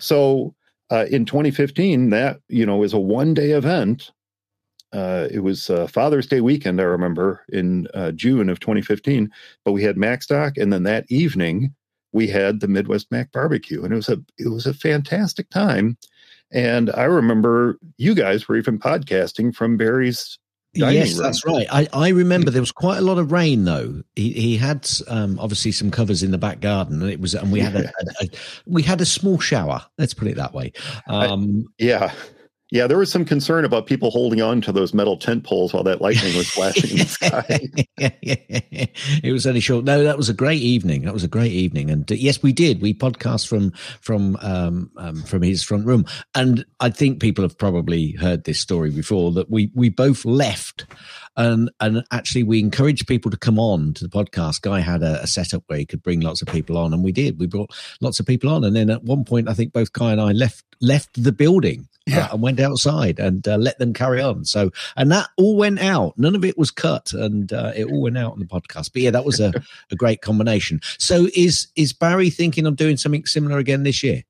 So uh, in twenty fifteen, that, you know, is a one-day event. Uh, it was uh, Father's Day weekend, I remember, in uh, June of twenty fifteen. But we had MacStock, and then that evening we had the Midwest Mac Barbecue, and it was a it was a fantastic time. And I remember you guys were even podcasting from Barry's dining yes, room. That's right. I, I remember there was quite a lot of rain, though. He he had um, obviously some covers in the back garden, and it was and we had a, a, a we had a small shower. Let's put it that way. Um, I, yeah, yeah. There was some concern about people holding on to those metal tent poles while that lightning was flashing in the sky. It was only short. No, that was a great evening. That was a great evening, and uh, yes, we did. We podcast from from um, um, from his front room, and I think people have probably heard this story before. That we we both left, and and actually we encouraged people to come on to the podcast. Guy had a, a setup where he could bring lots of people on, and we did. We brought lots of people on, and then at one point, I think both Guy and I left left the building. Yeah. Uh, and went outside and uh, let them carry on. So, and that all went out. None of it was cut, and uh, it all went out on the podcast. But yeah, that was a, a great combination. So is is Barry thinking of doing something similar again this year?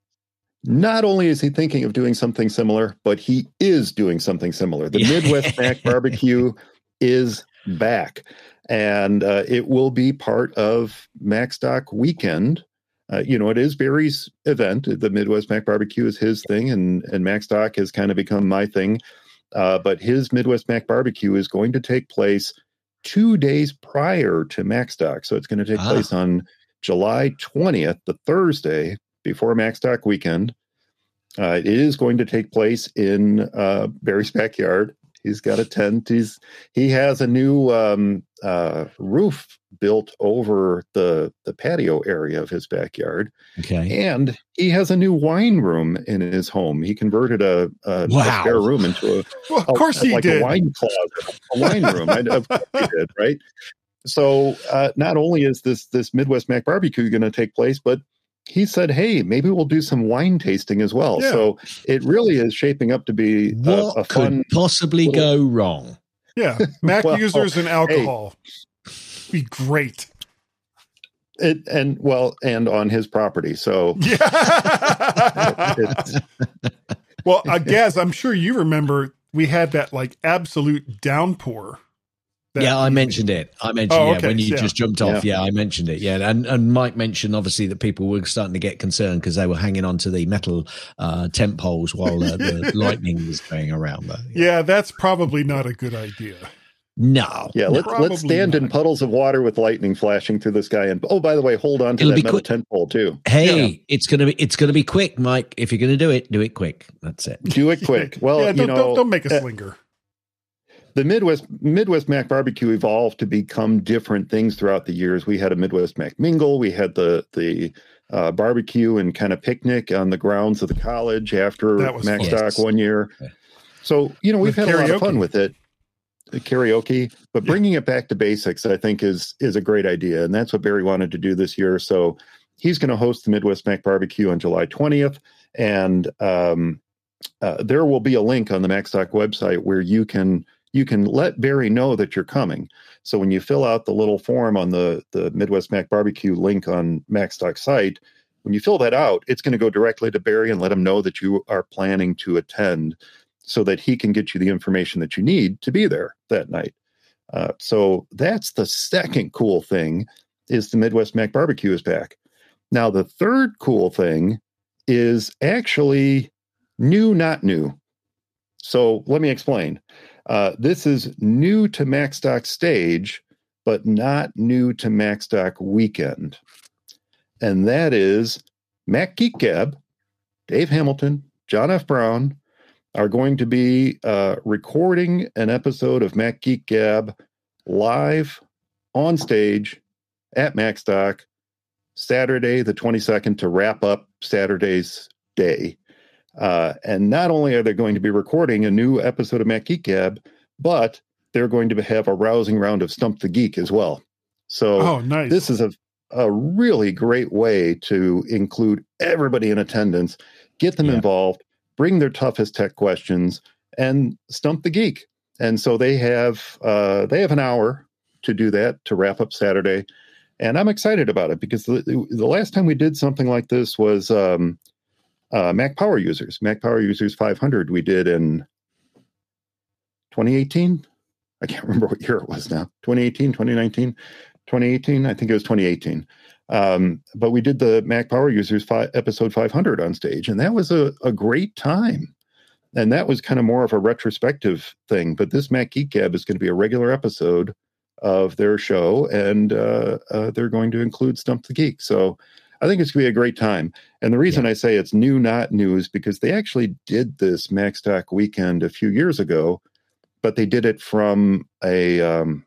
Not only is he thinking of doing something similar, but he is doing something similar. The Midwest Mac Barbecue is back, and uh, it will be part of MacStock Weekend. Uh, you know, it is Barry's event. The Midwest Mac Barbecue is his thing, and, and MacStock has kind of become my thing. Uh, but his Midwest Mac Barbecue is going to take place two days prior to MacStock. So it's going to take ah. place on July twentieth, the Thursday before MacStock weekend. Uh, it is going to take place in uh, Barry's backyard. He's got a tent. He's he has a new um, uh, roof built over the the patio area of his backyard. Okay, and he has a new wine room in his home. He converted a, a, wow. a spare room into a well, of course a, he like did. a wine closet, a wine room. I, of course he did, right? So uh, not only is this this Midwest Mac Barbecue going to take place, but he said, hey, maybe we'll do some wine tasting as well. Yeah. So it really is shaping up to be what a, a fun could possibly little... go wrong. Yeah. Mac well, users and alcohol. Hey. Be great. It and well, and on his property. So yeah. it, it, well, I guess I'm sure you remember we had that like absolute downpour. Yeah, I mentioned it. I mentioned oh, okay. yeah, when you yeah. just jumped off. Yeah. yeah, I mentioned it. Yeah, and and Mike mentioned obviously that people were starting to get concerned because they were hanging on to the metal uh, tent poles while uh, the lightning was going around. But, yeah. yeah, that's probably not a good idea. No. Yeah, let's, let's stand not. in puddles of water with lightning flashing through the sky. And oh, by the way, hold on to It'll that metal quick. tent pole too. Hey, yeah. it's gonna be it's gonna be quick, Mike. If you're gonna do it, do it quick. That's it. Do it quick. Well, yeah, you don't, know, don't, don't make us uh, linger. The Midwest Midwest Mac Barbecue evolved to become different things throughout the years. We had a Midwest Mac Mingle. We had the the uh, barbecue and kind of picnic on the grounds of the college after MacStock yes. one year. So, you know, we've with had karaoke. a lot of fun with it, the karaoke, but bringing yeah. it back to basics, I think, is is a great idea. And that's what Barry wanted to do this year. So he's going to host the Midwest Mac Barbecue on July twentieth. And um, uh, there will be a link on the MacStock website where you can you can let Barry know that you're coming. So when you fill out the little form on the, the Midwest Mac Barbecue link on MacStock site, when you fill that out, it's going to go directly to Barry and let him know that you are planning to attend so that he can get you the information that you need to be there that night. Uh, so that's the second cool thing, is the Midwest Mac Barbecue is back. Now, the third cool thing is actually new, not new. So let me explain. Uh, this is new to MacStock Stage, but not new to MacStock Weekend. And that is Mac Geek Gab, Dave Hamilton, John F. Brown are going to be uh, recording an episode of Mac Geek Gab live on stage at MacStock Saturday the twenty-second to wrap up Saturday's day. Uh, and not only are they going to be recording a new episode of Mac Geek Gab, but they're going to have a rousing round of Stump the Geek as well. So oh, nice. This is a, a really great way to include everybody in attendance, get them yeah. involved, bring their toughest tech questions, and Stump the Geek. And so they have uh, they have an hour to do that, to wrap up Saturday. And I'm excited about it because the, the last time we did something like this was... Um, Uh, Mac Power Users, Mac Power Users five hundred, we did in twenty eighteen. I can't remember what year it was now. twenty eighteen, twenty nineteen, twenty eighteen. I think it was twenty eighteen. Um, but we did the Mac Power Users fi- episode five hundred on stage, and that was a, a great time. And that was kind of more of a retrospective thing. But this Mac Geek Gab is going to be a regular episode of their show, and uh, uh, they're going to include Stump the Geek. So I think it's going to be a great time. And the reason yeah. I say it's new, not new, is because they actually did this MacStock Weekend a few years ago, but they did it from a um,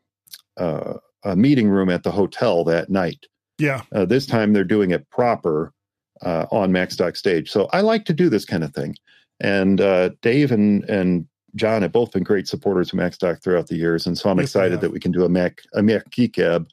uh, a meeting room at the hotel that night. Yeah. Uh, this time they're doing it proper uh, on MacStock Stage. So I like to do this kind of thing. And uh, Dave and, and John have both been great supporters of MacStock throughout the years. And so I'm yes, excited that we can do a Mac, a Mac Geek Gab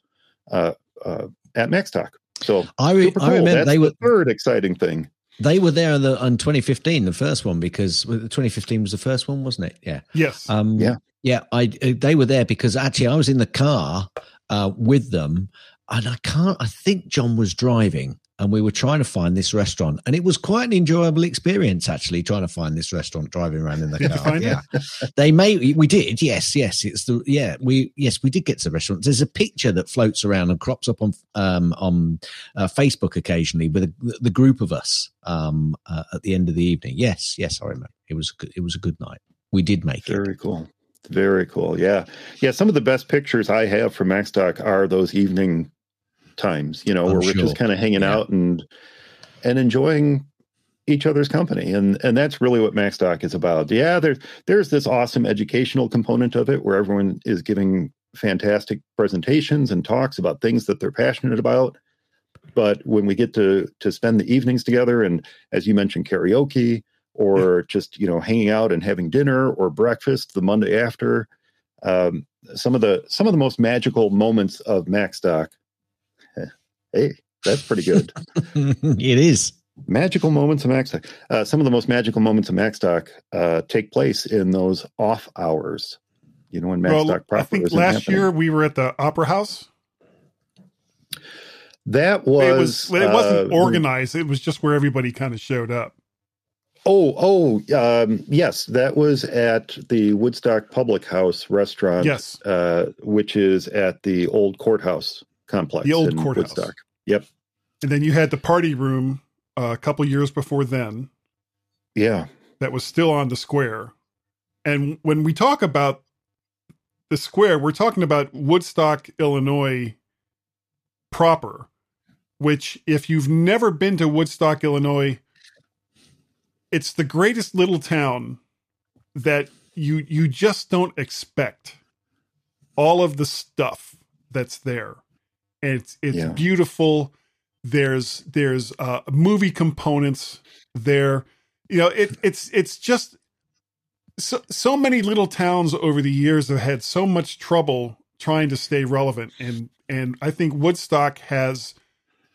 uh, uh, at MacStock. So I, re- cool. I remember That's they were the third exciting thing. They were there in, the, in twenty fifteen, the first one, because twenty fifteen was the first one, wasn't it? Yeah. Yes. Um, yeah. Yeah. I they were there because actually I was in the car uh, with them, and I can't. I think John was driving, and we were trying to find this restaurant, and it was quite an enjoyable experience actually trying to find this restaurant driving around in the car. yeah, they may we did. Yes, yes, it's the yeah we yes we did get to the restaurant. There's a picture that floats around and crops up on um, on uh, Facebook occasionally with a, the group of us um, uh, at the end of the evening. Yes, yes, I remember. It was it was a good night. We did make Very it. Very cool. Very cool. Yeah, yeah. Some of the best pictures I have from MacStock are those evening times, you know, I'm where sure. we're just kind of hanging yeah. out and and enjoying each other's company, and and that's really what MacStock is about. Yeah, there's there's this awesome educational component of it where everyone is giving fantastic presentations and talks about things that they're passionate about. But when we get to to spend the evenings together, and as you mentioned, karaoke, or yeah. just you know hanging out and having dinner or breakfast the Monday after, um, some of the some of the most magical moments of MacStock. Hey, that's pretty good. It is. Magical moments of MacStock. Uh, some of the most magical moments of MacStock uh, take place in those off hours. You know, when MacStock well, proper I think isn't last happening. Year we were at the Opera House. That was... It, was, it wasn't uh, organized. It was just where everybody kind of showed up. Oh, oh, um, yes. That was at the Woodstock Public House restaurant. Yes. Uh, which is at the old courthouse complex. The old courthouse. Woodstock. Yep. And then you had the party room uh, a couple years before then. Yeah. That was still on the square. And when we talk about the square, we're talking about Woodstock, Illinois proper, which if you've never been to Woodstock, Illinois, it's the greatest little town that you, you just don't expect all of the stuff that's there. It's it's yeah. beautiful. There's there's uh, movie components there. You know, it it's it's just so, so many little towns over the years have had so much trouble trying to stay relevant. And, and I think Woodstock has,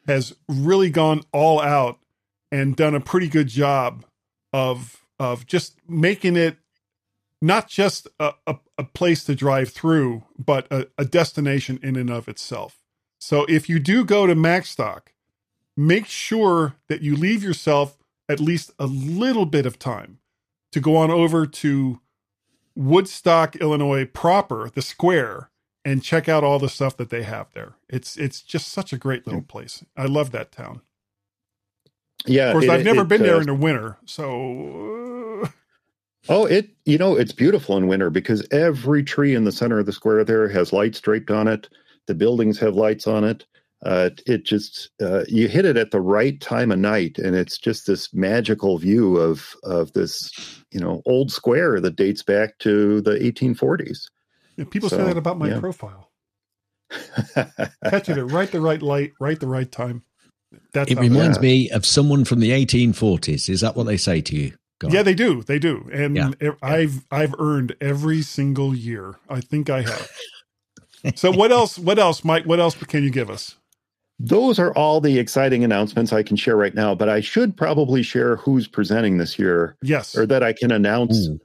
has really gone all out and done a pretty good job of, of just making it not just a, a, a place to drive through, but a, a destination in and of itself. So if you do go to MacStock, make sure that you leave yourself at least a little bit of time to go on over to Woodstock, Illinois proper, the square, and check out all the stuff that they have there. It's it's just such a great little place. I love that town. Yeah, of course, it, I've never it, been uh, there in the winter, so. Oh, it you know it's beautiful in winter because every tree in the center of the square there has lights draped on it. The buildings have lights on it. Uh, it just uh, you hit it at the right time of night, and it's just this magical view of of this you know old square that dates back to the eighteen forties. Yeah, people so, say that about my yeah. profile. Catch it at right the right light, right the right time. That's it reminds that. me of someone from the eighteen forties. Is that what they say to you? God. Yeah, they do. They do. And yeah. I've I've earned every single year. I think I have. So what else? What else, Mike? What else can you give us? Those are all the exciting announcements I can share right now. But I should probably share who's presenting this year. Yes, or that I can announce Ooh.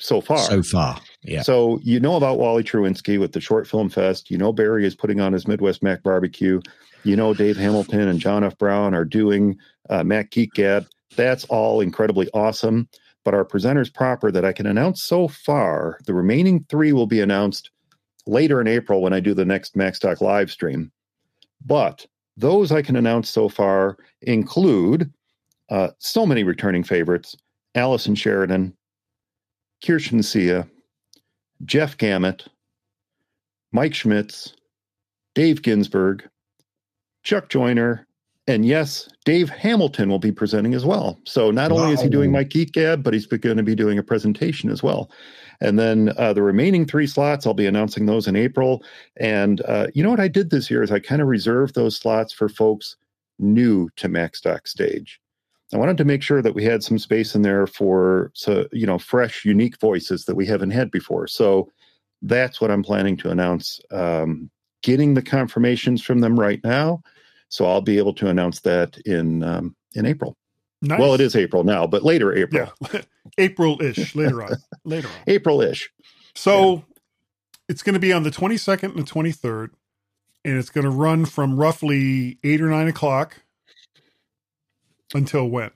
so far. So far, yeah. So you know about Wally Truwinski with the Short Film Fest. You know Barry is putting on his Midwest Mac Barbecue. You know Dave Hamilton and John F. Brown are doing uh, Mac Geek Gab. That's all incredibly awesome. But our presenters proper that I can announce so far, the remaining three will be announced later in April when I do the next MacStock live stream. But those I can announce so far include uh, so many returning favorites: Allison Sheridan, Kirsten Sia, Jeff Gamet, Mike Schmitz, Dave Ginsburg, Chuck Joyner, and yes, Dave Hamilton will be presenting as well. So not only wow. is he doing Mac Geek Gab, but he's going to be doing a presentation as well. And then uh, the remaining three slots, I'll be announcing those in April. And uh, you know what I did this year is I kind of reserved those slots for folks new to MacStock Stage. I wanted to make sure that we had some space in there for so, you know fresh, unique voices that we haven't had before. So that's what I'm planning to announce. Um, getting the confirmations from them right now. So I'll be able to announce that in um, in April. Nice. Well, it is April now, but later April. Yeah. April-ish, later on. Later on. April-ish. So yeah. It's going to be on the twenty-second and the twenty-third, and it's going to run from roughly eight or nine o'clock until when?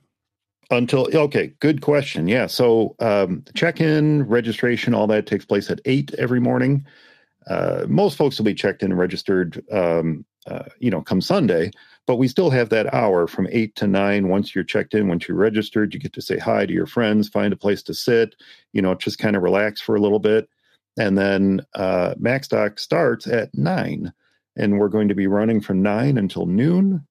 Until, okay, good question. Yeah, so um, check-in, registration, all that takes place at eight every morning. Uh, most folks will be checked in and registered, um, uh, you know, come Sunday. But we still have that hour from eight to nine. Once you're checked in, once you're registered, you get to say hi to your friends, find a place to sit, you know, just kind of relax for a little bit. And then uh, MacStock starts at nine. And we're going to be running from nine until noon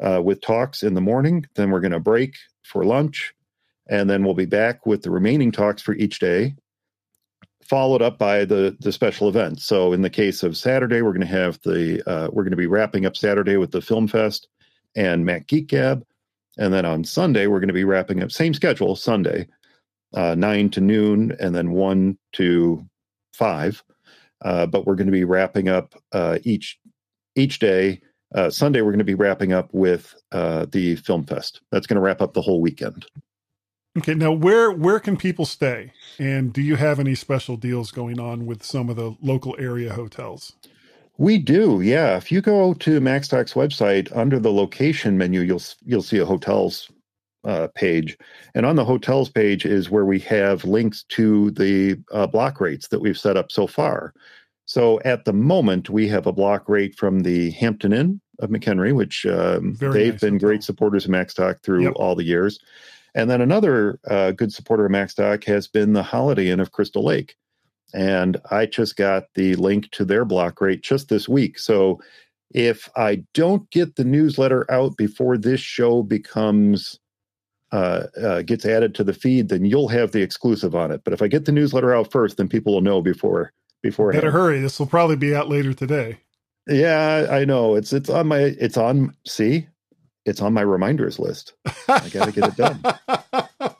uh, with talks in the morning. Then we're going to break for lunch. And then we'll be back with the remaining talks for each day, followed up by the the special event. So in the case of Saturday, we're going to have the uh, we're going to be wrapping up Saturday with the Film Fest and Mac Geek Gab, and then on Sunday we're going to be wrapping up same schedule Sunday, uh, nine to noon, and then one to five. Uh, but we're going to be wrapping up uh, each each day. Uh, Sunday we're going to be wrapping up with uh, the Film Fest. That's going to wrap up the whole weekend. Okay, now where where can people stay? And do you have any special deals going on with some of the local area hotels? We do, yeah. If you go to MacStock's website, under the location menu, you'll you'll see a hotels uh, page. And on the hotels page is where we have links to the uh, block rates that we've set up so far. So at the moment, we have a block rate from the Hampton Inn of McHenry, which um, they've nice been hotel. great supporters of MacStock through yep. all the years. And then another uh, good supporter of MacStock has been the Holiday Inn of Crystal Lake. And I just got the link to their block rate just this week. So if I don't get the newsletter out before this show becomes uh, uh, gets added to the feed, then you'll have the exclusive on it. But if I get the newsletter out first, then people will know before before. Better hurry. This will probably be out later today. Yeah, I know. It's it's on my it's on. See. It's on my reminders list. I got to get it done.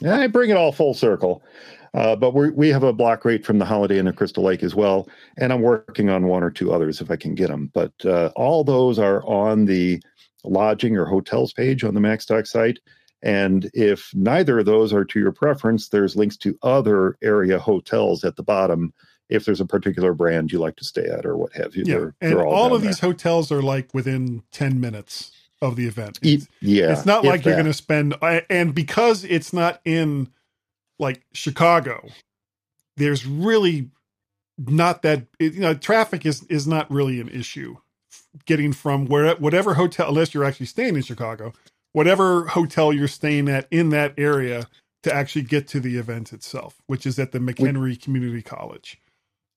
I bring it all full circle. Uh, but we we have a block rate from the Holiday Inn at Crystal Lake as well. And I'm working on one or two others if I can get them. But uh, all those are on the lodging or hotels page on the MacStock site. And if neither of those are to your preference, there's links to other area hotels at the bottom if there's a particular brand you like to stay at or what have you. Yeah. They're, and they're all, all of there. These hotels are like within ten minutes of the event. It's, yeah. It's not like you're going to spend, and because it's not in like Chicago, there's really not that, you know, traffic is, is not really an issue getting from where, whatever hotel, unless you're actually staying in Chicago, whatever hotel you're staying at in that area to actually get to the event itself, which is at the McHenry we, Community College.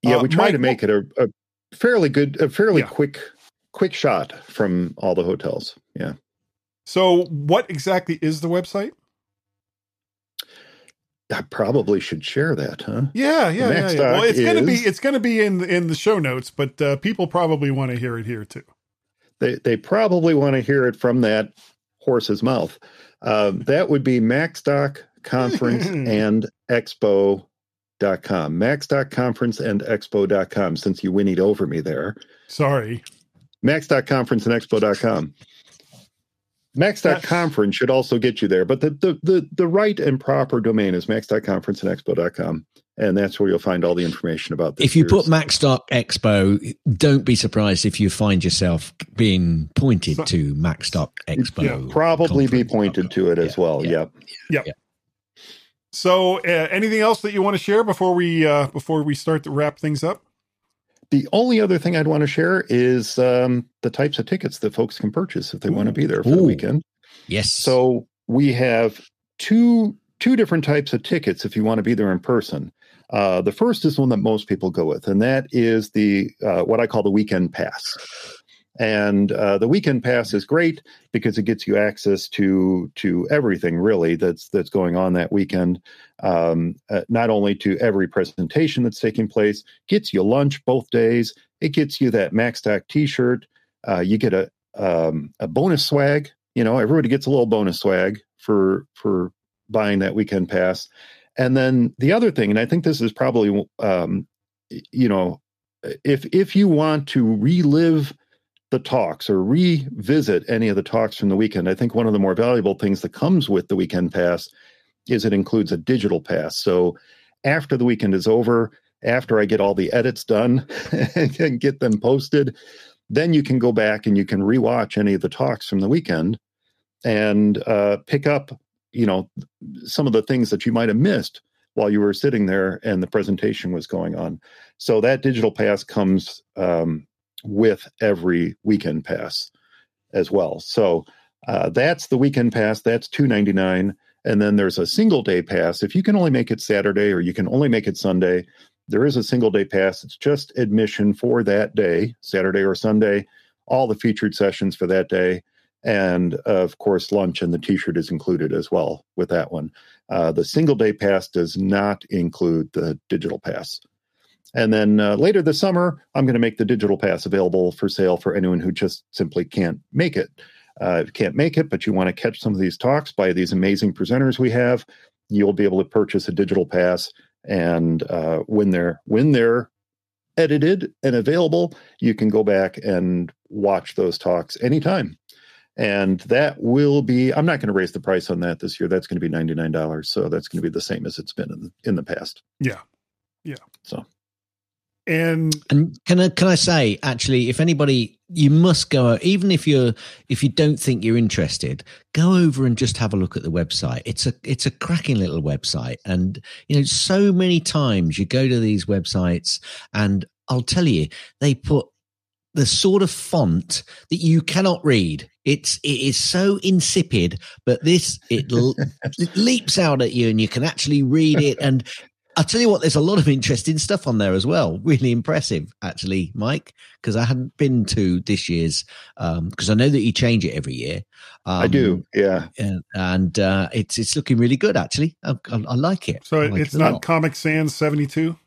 Yeah. Uh, we try Mike, to make it a, a fairly good, a fairly yeah. quick, quick shot from all the hotels. Yeah. So what exactly is the website? I probably should share that, huh? Yeah, yeah, yeah, yeah. Well, it's is, gonna be it's gonna be in in the show notes, but uh, people probably want to hear it here too. They they probably want to hear it from that horse's mouth. Uh, that would be MacStock Conference and Expo dot com. MacStock Conference and Expo dot com. Since you whinnied over me there, sorry. MacStock Conference and Expo dot com. Max dot conference should also get you there, but the, the, the, the right and proper domain is max dot conference and expo dot com, and that's where you'll find all the information about this. If you put MacStock Expo, don't be surprised if you find yourself being pointed to MacStock Expo. Yeah, probably conference. Be pointed to it yeah, as well. Yeah. Yeah. yeah. yeah. So, uh, anything else that you want to share before we uh, before we start to wrap things up? The only other thing I'd want to share is um, the types of tickets that folks can purchase if they Ooh. want to be there for Ooh. the weekend. Yes. So we have two two different types of tickets if you want to be there in person. Uh, the first is one that most people go with, and that is the uh, what I call the weekend pass. And uh, the weekend pass is great because it gets you access to to everything really that's that's going on that weekend. Um, uh, not only to every presentation that's taking place, gets you lunch both days. It gets you that MacStock T-shirt. Uh, you get a um, a bonus swag. You know, everybody gets a little bonus swag for for buying that weekend pass. And then the other thing, and I think this is probably um, you know, if if you want to relive the talks or revisit any of the talks from the weekend, I think one of the more valuable things that comes with the weekend pass is it includes a digital pass. So after the weekend is over, after I get all the edits done and get them posted, then you can go back and you can rewatch any of the talks from the weekend and uh, pick up, you know, some of the things that you might have missed while you were sitting there and the presentation was going on. So that digital pass comes um, with every weekend pass as well. So uh, that's the weekend pass. That's two dollars and ninety-nine cents. And then there's a single day pass. If you can only make it Saturday or you can only make it Sunday, there is a single day pass. It's just admission for that day, Saturday or Sunday, all the featured sessions for that day. And of course, lunch and the T-shirt is included as well with that one. Uh, the single day pass does not include the digital pass. And then uh, later this summer, I'm going to make the digital pass available for sale for anyone who just simply can't make it. Uh, if you can't make it, but you want to catch some of these talks by these amazing presenters we have, you'll be able to purchase a digital pass. And uh, when they're when they're edited and available, you can go back and watch those talks anytime. And that will be, I'm not going to raise the price on that this year. That's going to be ninety-nine dollars. So that's going to be the same as it's been in the, in the past. Yeah. Yeah. So. And, and can I can I say, actually, if anybody, you must go, even if you're if you don't think you're interested, go over and just have a look at the website. It's a it's a cracking little website. And, you know, so many times you go to these websites and I'll tell you, they put the sort of font that you cannot read. It's it is so insipid, but this it, le- it leaps out at you and you can actually read it. And I'll tell you what, there's a lot of interesting stuff on there as well. Really impressive, actually, Mike, because I hadn't been to this year's, because um, I know that you change it every year. Um, I do, yeah. And, and uh, it's it's looking really good, actually. I, I, I like it. So like it's it not Comic Sans seventy-two?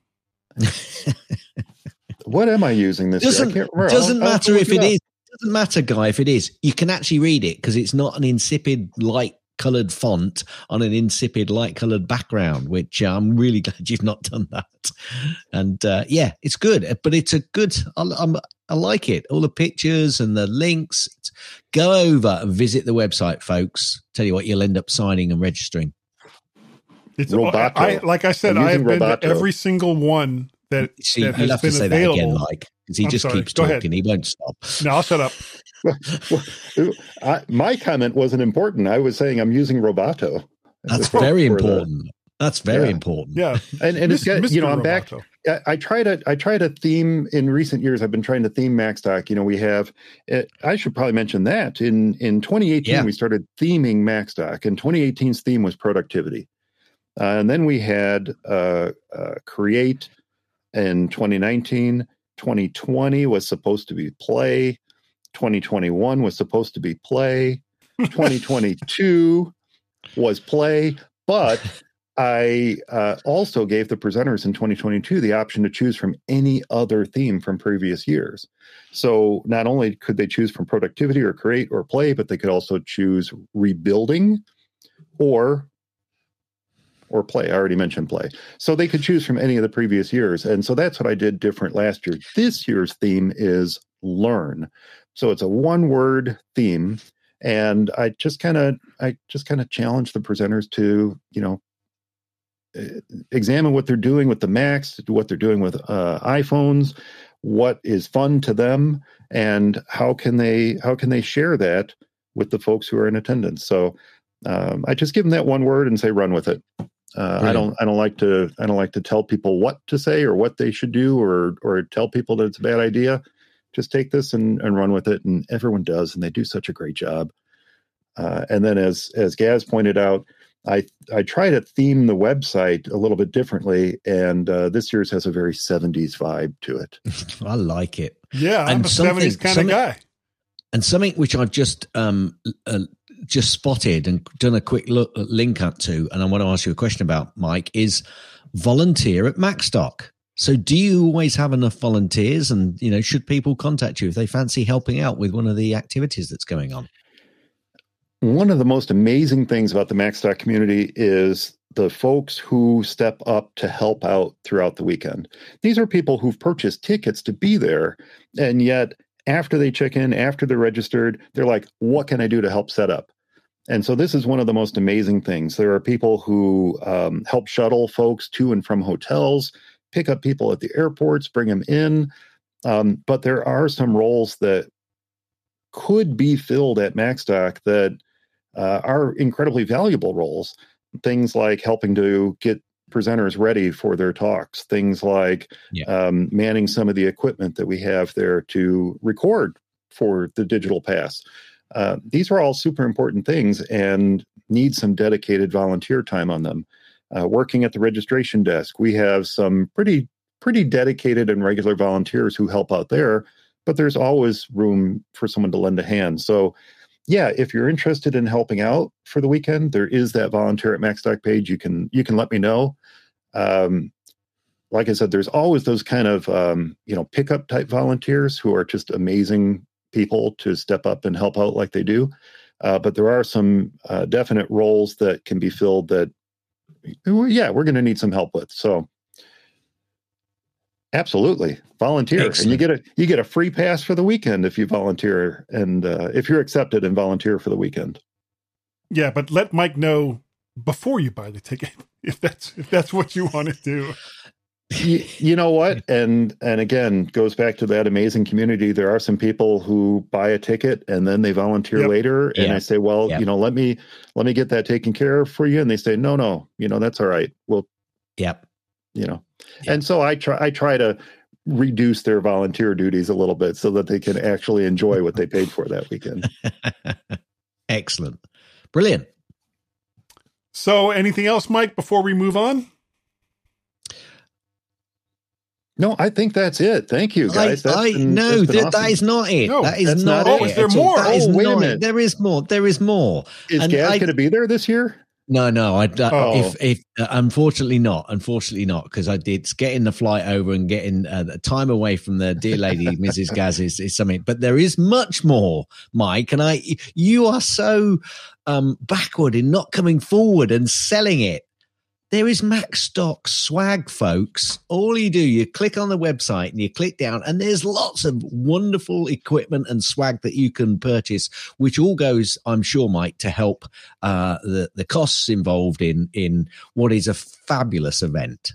What am I using this doesn't, year? I can't remember. Doesn't I'll, matter I'll if it up. is. Doesn't matter, Guy, if it is. You can actually read it because it's not an insipid, light coloured font on an insipid light coloured background, which uh, I'm really glad you've not done that. And uh, yeah, it's good, but it's a good, I, I'm, I like it. All the pictures and the links. Go over and visit the website, folks. Tell you what, you'll end up signing and registering. It's Roboto. I, I, like I said, I have been to every single one that, See, that has been available. You'll have to say that again, Mike, because he I'm just sorry. keeps Go talking. Ahead. He won't stop. No, I'll shut up. Well, I, my comment wasn't important. I was saying I'm using Roboto. That's very important. The, That's very yeah. important. Yeah, and and it's got, you know, I'm back. I, I try to I try to theme in recent years. I've been trying to theme MacStock. You know, we have. Uh, I should probably mention that in in twenty eighteen yeah. we started theming MacStock, and twenty eighteen's theme was productivity, uh, and then we had uh, uh, create in twenty nineteen. twenty twenty was supposed to be play. twenty twenty-one was supposed to be play. twenty twenty-two was play, but I uh, also gave the presenters in twenty twenty-two the option to choose from any other theme from previous years. So not only could they choose from productivity or create or play, but they could also choose rebuilding or or play. I already mentioned play. So they could choose from any of the previous years. And so that's what I did different last year. This year's theme is learn. So it's a one-word theme. And I just kind of I just kind of challenge the presenters to, you know, examine what they're doing with the Macs, what they're doing with uh, iPhones, what is fun to them, and how can they how can they share that with the folks who are in attendance. So um, I just give them that one word and say, run with it. Uh, I don't I don't like to I don't like to tell people what to say or what they should do or or tell people that it's a bad idea. Just take this and, and run with it. And everyone does. And they do such a great job. Uh, and then as as Gaz pointed out, I I try to theme the website a little bit differently, and uh, this year's has a very seventies vibe to it. I like it. Yeah, and I'm a seventies kind of guy. And something which I've just um uh, just spotted and done a quick look link up to, and I want to ask you a question about, Mike, is volunteer at MacStock. So do you always have enough volunteers? And you know, should people contact you if they fancy helping out with one of the activities that's going on? One of the most amazing things about the MacStock community is the folks who step up to help out throughout the weekend. These are people who've purchased tickets to be there, and yet after they check in, after they're registered, they're like, what can I do to help set up? And so this is one of the most amazing things. There are people who um, help shuttle folks to and from hotels, pick up people at the airports, bring them in. Um, but there are some roles that could be filled at MacStock that Uh, are incredibly valuable roles, things like helping to get presenters ready for their talks, things like yeah. um, manning some of the equipment that we have there to record for the digital pass. Uh, these are all super important things and need some dedicated volunteer time on them. Uh, working at the registration desk, we have some pretty, pretty dedicated and regular volunteers who help out there, but there's always room for someone to lend a hand. So yeah, if you're interested in helping out for the weekend, there is that volunteer at MacStock page. You can you can let me know. Um, like I said, there's always those kind of um, you know pickup type volunteers who are just amazing people to step up and help out like they do. Uh, but there are some uh, definite roles that can be filled that yeah we're going to need some help with. So absolutely. Volunteer. Excellent. And you get a you get a free pass for the weekend if you volunteer and uh, if you're accepted and volunteer for the weekend. Yeah, but let Mike know before you buy the ticket if that's if that's what you want to do. You, you know what? And and again, goes back to that amazing community. There are some people who buy a ticket and then they volunteer yep. later and yep. I say, "Well, yep. you know, let me let me get that taken care of for you." And they say, "No, no, you know, that's all right. We'll Yep. you know." Yeah. And so I try I try to reduce their volunteer duties a little bit so that they can actually enjoy what they paid for that weekend. Excellent. Brilliant. So anything else, Mike, before we move on? No, I think that's it. Thank you, guys. I, I, been, no, th- awesome. that is not it. No, that is not, not it. Oh, is there more? Oh, wait a minute. There is more. There is more. Is Gaz going to be there this year? No, no. I, I oh. if, if uh, unfortunately not, unfortunately not, because I did getting the flight over and getting uh, the time away from the dear lady, Missus Gaz, is, is something. But there is much more, Mike, and I. You are so um, backward in not coming forward and selling it. There is MacStock swag, folks. All you do, you click on the website and you click down, and there's lots of wonderful equipment and swag that you can purchase, which all goes, I'm sure, Mike, to help uh, the, the costs involved in, in what is a fabulous event.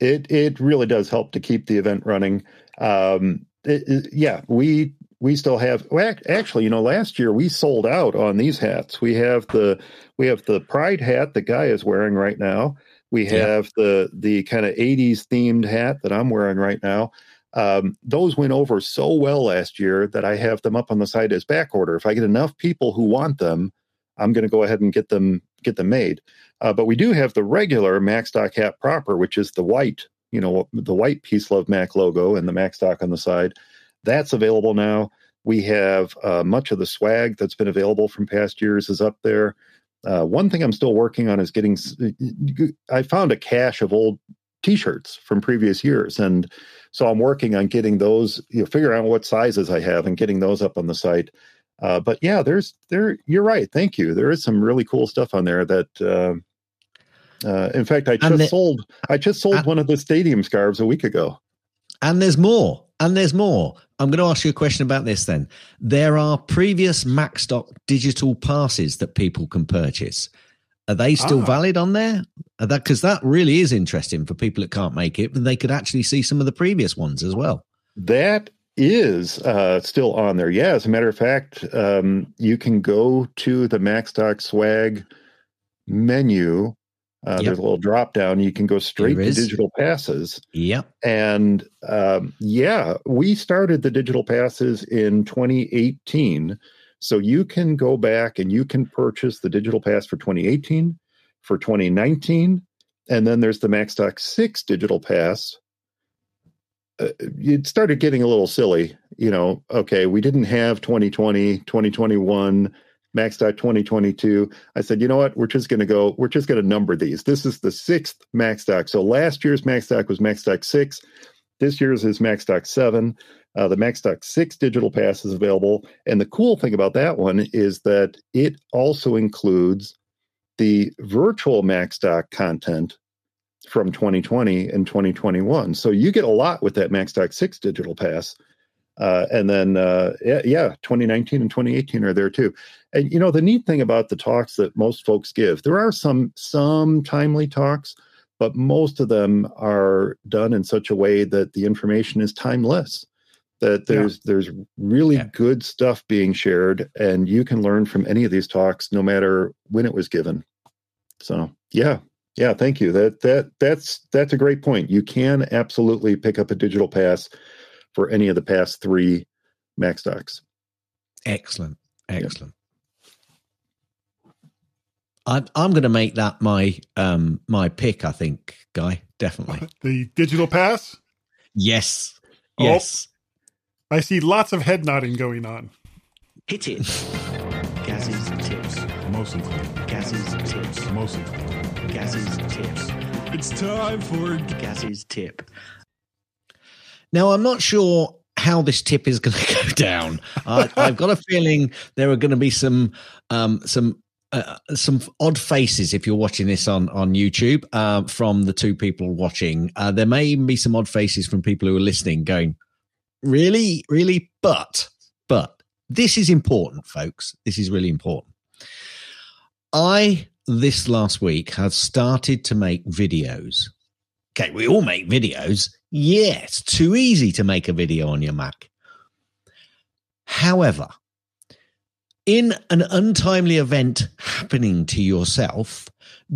It it really does help to keep the event running. Um, it, it, yeah, we we still have well, actually, you know, last year we sold out on these hats. We have the we have the Pride hat that Guy is wearing right now. We have yeah. the the kind of eighties themed hat that I'm wearing right now. Um, those went over so well last year that I have them up on the site as back order. If I get enough people who want them, I'm going to go ahead and get them get them made. Uh, but we do have the regular MacStock hat proper, which is the white, you know, the white Peace Love Mac logo and the MacStock on the side. That's available now. We have uh, much of the swag that's been available from past years is up there. Uh, one thing I'm still working on is getting, I found a cache of old t-shirts from previous years. And so I'm working on getting those, you know, figure out what sizes I have and getting those up on the site. Uh, but yeah, there's there, you're right. Thank you. There is some really cool stuff on there that, uh, uh, in fact, I just the, sold, I just sold and, one of the stadium scarves a week ago. And there's more. And there's more. I'm going to ask you a question about this then. There are previous MacStock digital passes that people can purchase. Are they still ah. valid on there? Are that, because that really is interesting for people that can't make it, but they could actually see some of the previous ones as well. That is uh, still on there. Yeah, as a matter of fact, um, you can go to the MacStock swag menu. Uh, yep. There's a little drop down. You can go straight to digital passes. Yeah. And um, yeah, we started the digital passes in twenty eighteen. So you can go back and you can purchase the digital pass for twenty eighteen, for twenty nineteen. And then there's the MacStock six digital pass. Uh, it started getting a little silly. You know, okay, we didn't have twenty twenty, twenty twenty-one. MacStock twenty twenty-two. I said, you know what? We're just going to go, we're just going to number these. This is the sixth MacStock. So last year's MacStock was MacStock six. This year's is MacStock seven. Uh, the MacStock six digital pass is available. And the cool thing about that one is that it also includes the virtual MacStock content from twenty twenty and twenty twenty-one. So you get a lot with that MacStock six digital pass. Uh, and then, uh, yeah, yeah, twenty nineteen and twenty eighteen are there too. And, you know, the neat thing about the talks that most folks give, there are some some timely talks, but most of them are done in such a way that the information is timeless, that there's yeah. there's really yeah. good stuff being shared, and you can learn from any of these talks, no matter when it was given. So, yeah. Yeah, thank you. That that that's that's a great point. You can absolutely pick up a digital pass for any of the past three MacStocks. Excellent. Excellent. Yeah. I'm, I'm going to make that my, um, my pick, I think, Guy. Definitely. The digital pass? Yes. Oh, yes. I see lots of head nodding going on. Hit it. Gaz's tips. Mostly. Gaz's tips. Mostly. Gaz's tips. It's time for Gaz's tip. Now, I'm not sure how this tip is going to go down. Uh, I've got a feeling there are going to be some um, some uh, some odd faces if you're watching this on, on YouTube uh, from the two people watching. Uh, there may even be some odd faces from people who are listening going, really, really? But, but this is important, folks. This is really important. I, this last week, have started to make videos. Okay, we all make videos. Yeah, it's too easy to make a video on your Mac. However, in an untimely event happening to yourself,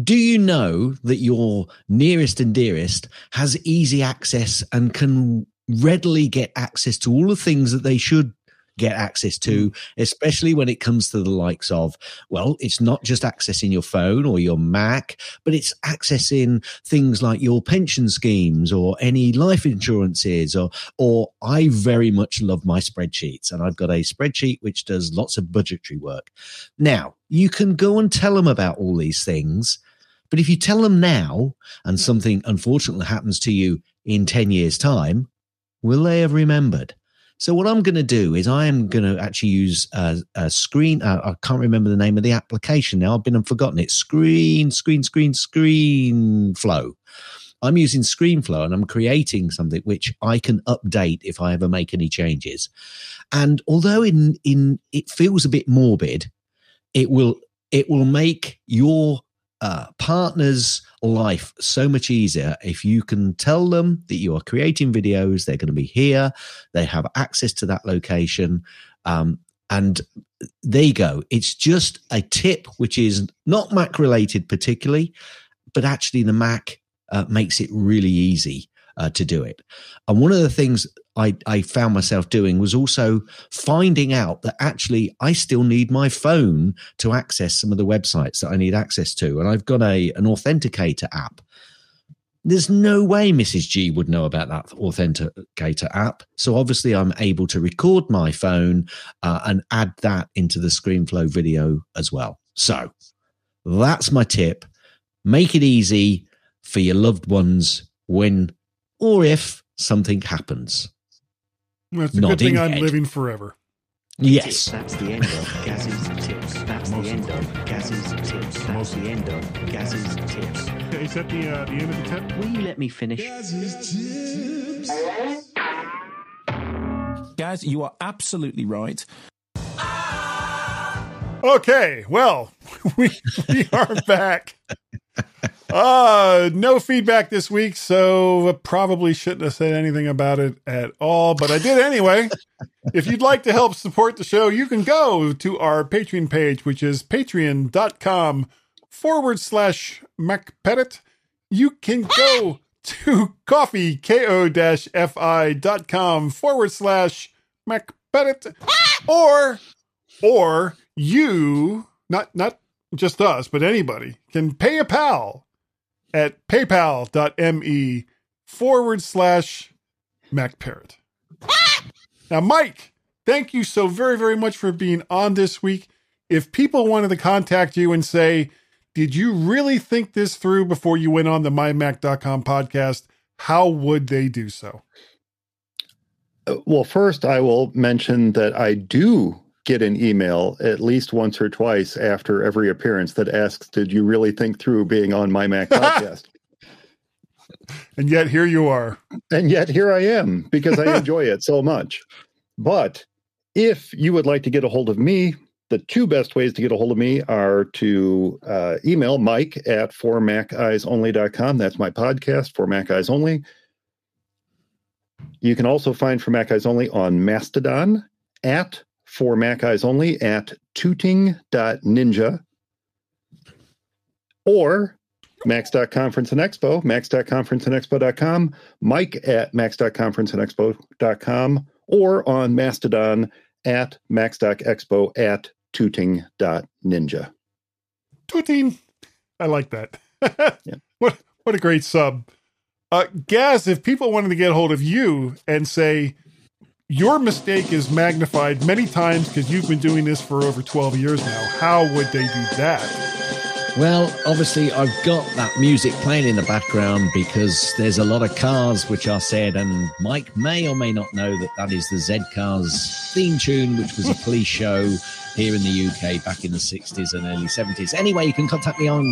do you know that your nearest and dearest has easy access and can readily get access to all the things that they should get access to, especially when it comes to the likes of, well, it's not just accessing your phone or your Mac, but it's accessing things like your pension schemes or any life insurances, or or I very much love my spreadsheets, and I've got a spreadsheet which does lots of budgetary work. Now, you can go and tell them about all these things, but if you tell them now and something unfortunately happens to you in ten years' time, will they have remembered? So what I'm going to do is I am going to actually use a, a screen. Uh, I can't remember the name of the application now. I've been and forgotten it. Screen, screen, screen, screen flow. I'm using ScreenFlow, and I'm creating something which I can update if I ever make any changes. And although in in it feels a bit morbid, it will it will make your uh, partner's life so much easier if you can tell them that you are creating videos. They're going to be here. They have access to that location. Um, and there you go. It's just a tip which is not Mac related particularly, but actually the Mac Uh, makes it really easy uh, to do it. And one of the things I, I found myself doing was also finding out that actually I still need my phone to access some of the websites that I need access to. And I've got a an authenticator app. There's no way Missus G would know about that authenticator app. So obviously I'm able to record my phone uh, and add that into the ScreenFlow video as well. So that's my tip. Make it easy for your loved ones when or if something happens. That's a good thing I'm living forever. Yes. That's the end of Gaz's tips. That's the end of Gaz's tips. That's the end of Gaz's tips. Is that the uh, the end of the tip? Will you let me finish? Gaz's tips. Gaz, you are absolutely right. Okay, well, we we are back. Uh, no feedback this week, so probably shouldn't have said anything about it at all, but I did anyway. If you'd like to help support the show, you can go to our Patreon page, which is patreon.com forward slash MacPettit. You can go to coffee, ko-fi.com forward slash MacPettit, or, or you, not, not just us, but anybody can pay a pal at paypal.me forward slash MacParrot. Now, Mike, thank you so very, very much for being on this week. If people wanted to contact you and say, did you really think this through before you went on the My Mac dot com podcast, how would they do so? Well, first, I will mention that I do get an email at least once or twice after every appearance that asks, did you really think through being on My Mac podcast? And yet here you are. And yet here I am, because I enjoy it so much. But if you would like to get a hold of me, the two best ways to get a hold of me are to uh, email Mike at for mac eyes only dot com. That's my podcast, For Mac Eyes Only. You can also find For Mac Eyes Only on Mastodon at For Mac Eyes Only at tooting.ninja, or max dot conference and expo, max dot conference and expo dot com, Mike at max dot conference and expo dot com, or on Mastodon at max dot expo at tooting.ninja. Tooting. I like that. Yeah. What what a great sub. Uh, Gaz, if people wanted to get a hold of you and say, your mistake is magnified many times because you've been doing this for over twelve years now, how would they do that? Well, obviously, I've got that music playing in the background because there's a lot of cars which are said, and Mike may or may not know that that is the Z Cars theme tune, which was a police show here in the U K back in the sixties and early seventies. Anyway, you can contact me on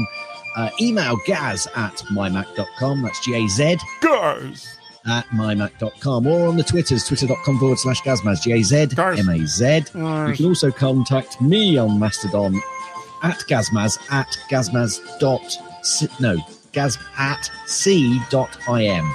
uh, email gaz at my mac dot com. That's G A Z. Gaz! At my mac dot com, or on the Twitters, twitter.com forward slash Gazmaz, G A Z M A Z. You can also contact me on Mastodon at Gazmaz at Gazmaz dot, no, Gaz at C dot I M.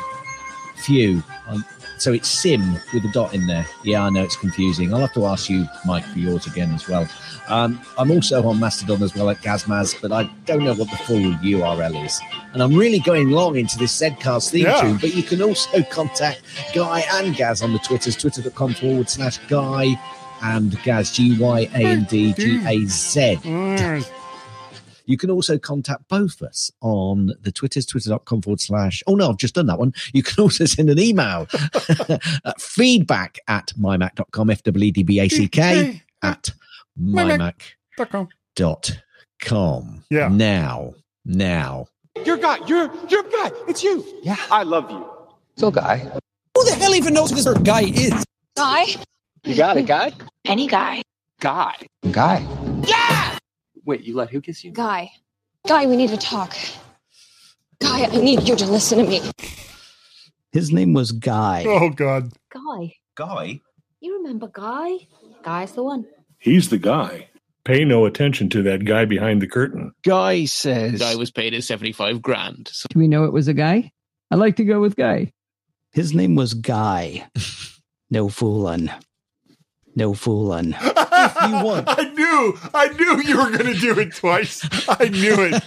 Phew. Um, so it's Sim with a dot in there. Yeah, I know it's confusing. I'll have to ask you, Mike, for yours again as well. Um, I'm also on Mastodon as well at Gazmaz, but I don't know what the full U R L is. And I'm really going long into this Zcast theme yeah. tune, but you can also contact Guy and Gaz on the Twitters, twitter.com forward slash Guy and Gaz, G Y A N D G A Z. Mm. You can also contact both of us on the Twitters, twitter.com forward slash. Oh, no, I've just done that one. You can also send an email. Feedback at my mac dot com, F W E D B A C K at my mac dot com. Yeah. Now, now. You're guy. You're, you're guy. It's you. Yeah. I love you. So guy. Who the hell even knows who this guy is? Guy. You got it, guy? Any guy. Guy. Guy. Yeah! Wait, you let who kiss you? Guy. Guy, we need to talk. Guy, I need you to listen to me. His name was Guy. Oh, God. Guy. Guy? You remember Guy? Guy's the one. He's the guy. Pay no attention to that guy behind the curtain. Guy says... Guy was paid at seventy-five grand. So. Do we know it was a guy? I'd like to go with Guy. His name was Guy. No foolin'. No foolin'. If you want. I knew. I knew you were going to do it twice. I knew it.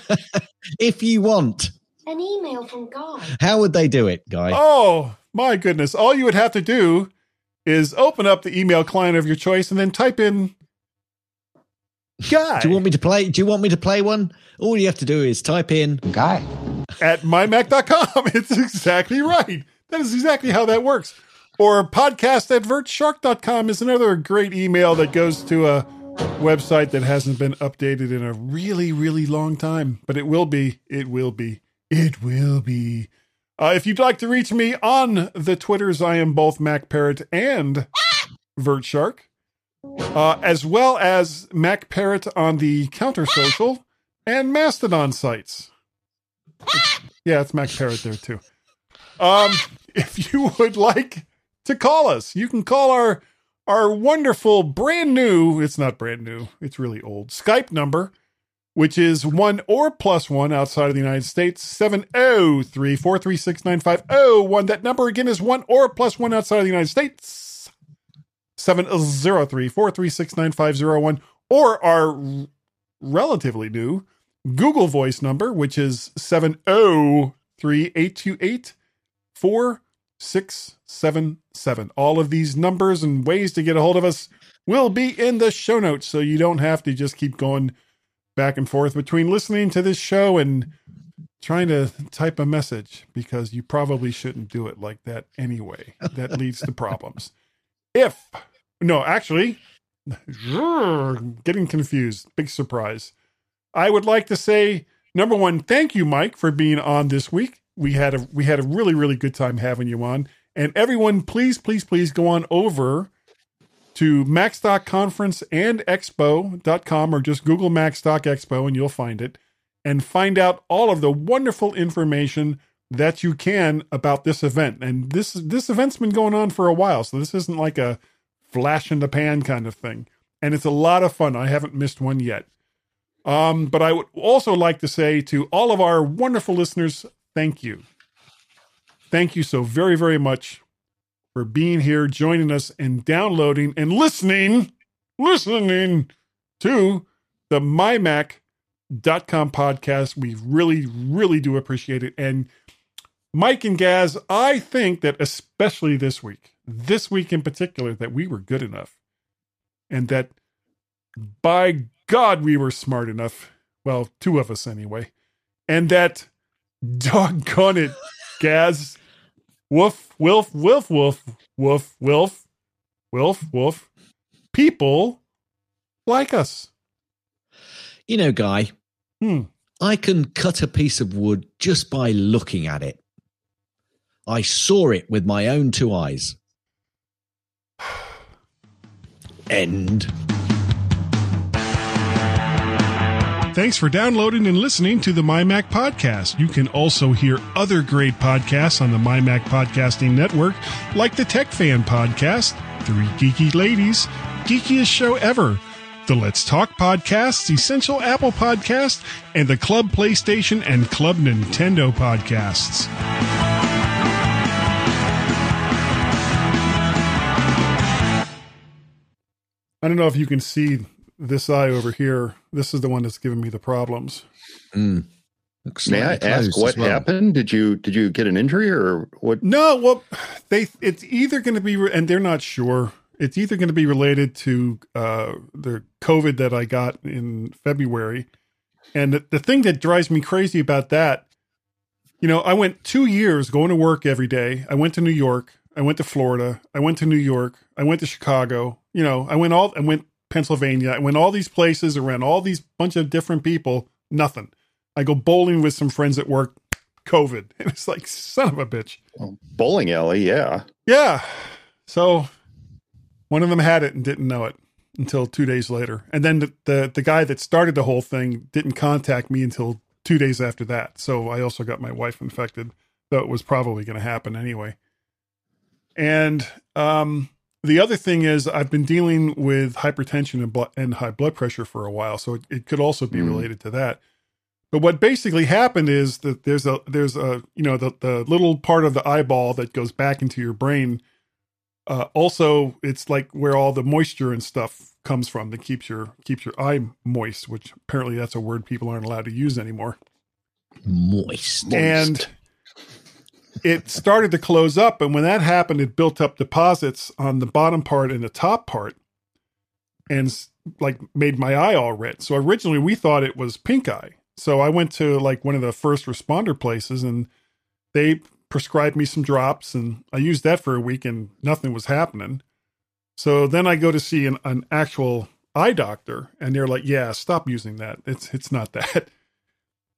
If you want. An email from Guy. How would they do it, Guy? Oh, my goodness. All you would have to do is open up the email client of your choice and then type in Guy. Do you want me to play? Do you want me to play one? All you have to do is type in Guy at my mac dot com. It's exactly right. That is exactly how that works. Or podcast at vert shark dot com is another great email that goes to a website that hasn't been updated in a really, really long time. But it will be. It will be. It will be. Uh, if you'd like to reach me on the Twitters, I am both MacParrot and VertShark. Uh, as well as MacParrot on the Counter-Social and Mastodon sites. It's, yeah, it's MacParrot there too. Um, if you would like to call us, you can call our our wonderful brand new, it's not brand new, it's really old, Skype number, which is one or plus one outside of the United States, seven oh three, four three six, nine five oh one. That number again is one or plus one outside of the United States. seven oh three, four three six, nine five oh one, or our r- relatively new Google Voice number, which is seven oh three, eight two eight, four six seven seven. All of these numbers and ways to get a hold of us will be in the show notes, so you don't have to just keep going back and forth between listening to this show and trying to type a message, because you probably shouldn't do it like that anyway. That leads to problems. If, no, actually, getting confused. Big surprise. I would like to say, number one, thank you, Mike, for being on this week. We had a we had a really, really good time having you on. And everyone, please, please, please go on over to MacStock Conference and Expo dot com, or just Google MacStock Expo and you'll find it, and find out all of the wonderful information that you can about this event. And this this event's been going on for a while, so this isn't like a flash in the pan kind of thing. And it's a lot of fun. I haven't missed one yet. Um, but I would also like to say to all of our wonderful listeners, thank you. Thank you so very, very much for being here, joining us, and downloading and listening, listening to the my mac dot com podcast. We really, really do appreciate it. And Mike and Gaz, I think that especially this week, this week in particular, that we were good enough and that by God, we were smart enough. Well, two of us anyway. And that, doggone it, Gaz, woof, woof, woof, woof, woof, woof, woof, woof, people like us. You know, Guy, hmm. I can cut a piece of wood just by looking at it. I saw it with my own two eyes. End. Thanks for downloading and listening to the My Mac Podcast. You can also hear other great podcasts on the My Mac Podcasting Network, like the Tech Fan Podcast, Three Geeky Ladies, Geekiest Show Ever, the Let's Talk Podcast, Essential Apple Podcast, and the Club PlayStation and Club Nintendo Podcasts. I don't know if you can see this eye over here. This is the one that's giving me the problems. Mm. May I ask what well. happened? Did you did you get an injury or what? No, well, they it's either going to be, and they're not sure. It's either going to be related to uh, the COVID that I got in February. And the, the thing that drives me crazy about that, you know, I went two years going to work every day. I went to New York. I went to Florida. I went to New York. I went to Chicago. You know, I went all, I went Pennsylvania. I went all these places around all these bunch of different people. Nothing. I go bowling with some friends at work. COVID. And it's like, son of a bitch. Well, bowling alley. Yeah. Yeah. So one of them had it and didn't know it until two days later. And then the, the, the guy that started the whole thing didn't contact me until two days after that. So I also got my wife infected, though it was probably going to happen anyway. And um, the other thing is I've been dealing with hypertension and, bl- and high blood pressure for a while. So it, it could also be mm. related to that. But what basically happened is that there's a, there's a, you know, the, the little part of the eyeball that goes back into your brain. Uh, also, it's like where all the moisture and stuff comes from that keeps your, keeps your eye moist, which apparently that's a word people aren't allowed to use anymore. Moist. And it started to close up. And when that happened, it built up deposits on the bottom part and the top part and like made my eye all red. So originally we thought it was pink eye. So I went to like one of the first responder places and they prescribed me some drops and I used that for a week and nothing was happening. So then I go to see an, an actual eye doctor and they're like, yeah, stop using that. It's, it's not that.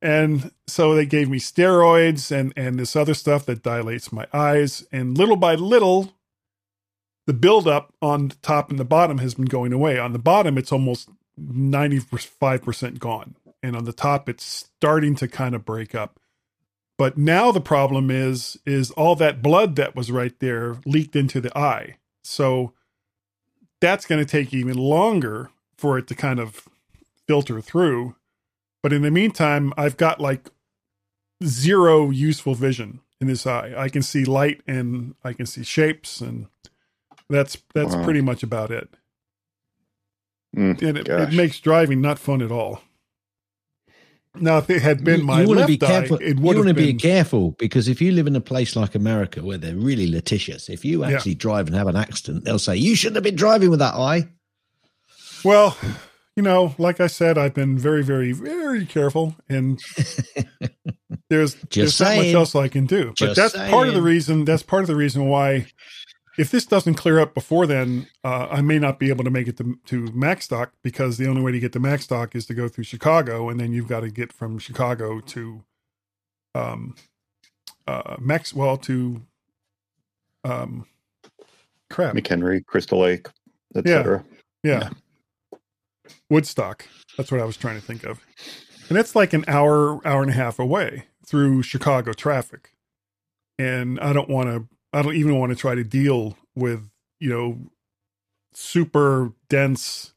And so they gave me steroids and, and this other stuff that dilates my eyes. And little by little, the buildup on the top and the bottom has been going away. On the bottom, it's almost ninety-five percent gone. And on the top, it's starting to kind of break up. But now the problem is, is all that blood that was right there leaked into the eye. So that's going to take even longer for it to kind of filter through. But in the meantime, I've got like zero useful vision in this eye. I can see light and I can see shapes, and that's, that's wow. pretty much about it. Mm, and it, it makes driving not fun at all. Now, if it had been my you left be careful. eye, it would you have been. You want to be careful, because if you live in a place like America where they're really litigious, if you actually yeah. drive and have an accident, they'll say, you shouldn't have been driving with that eye. Well, you know, like I said, I've been very, very, very careful, and there's, there's not much else I can do. But Just that's saying. part of the reason, that's part of the reason why, if this doesn't clear up before then, uh, I may not be able to make it to, to MacStock, because the only way to get to MacStock is to go through Chicago, and then you've got to get from Chicago to um, uh, Maxwell to um, crap. McHenry, Crystal Lake, et cetera. Yeah. yeah. yeah. Woodstock. That's what I was trying to think of. And that's like an hour, hour and a half away through Chicago traffic. And I don't want to I don't even want to try to deal with, you know, super dense,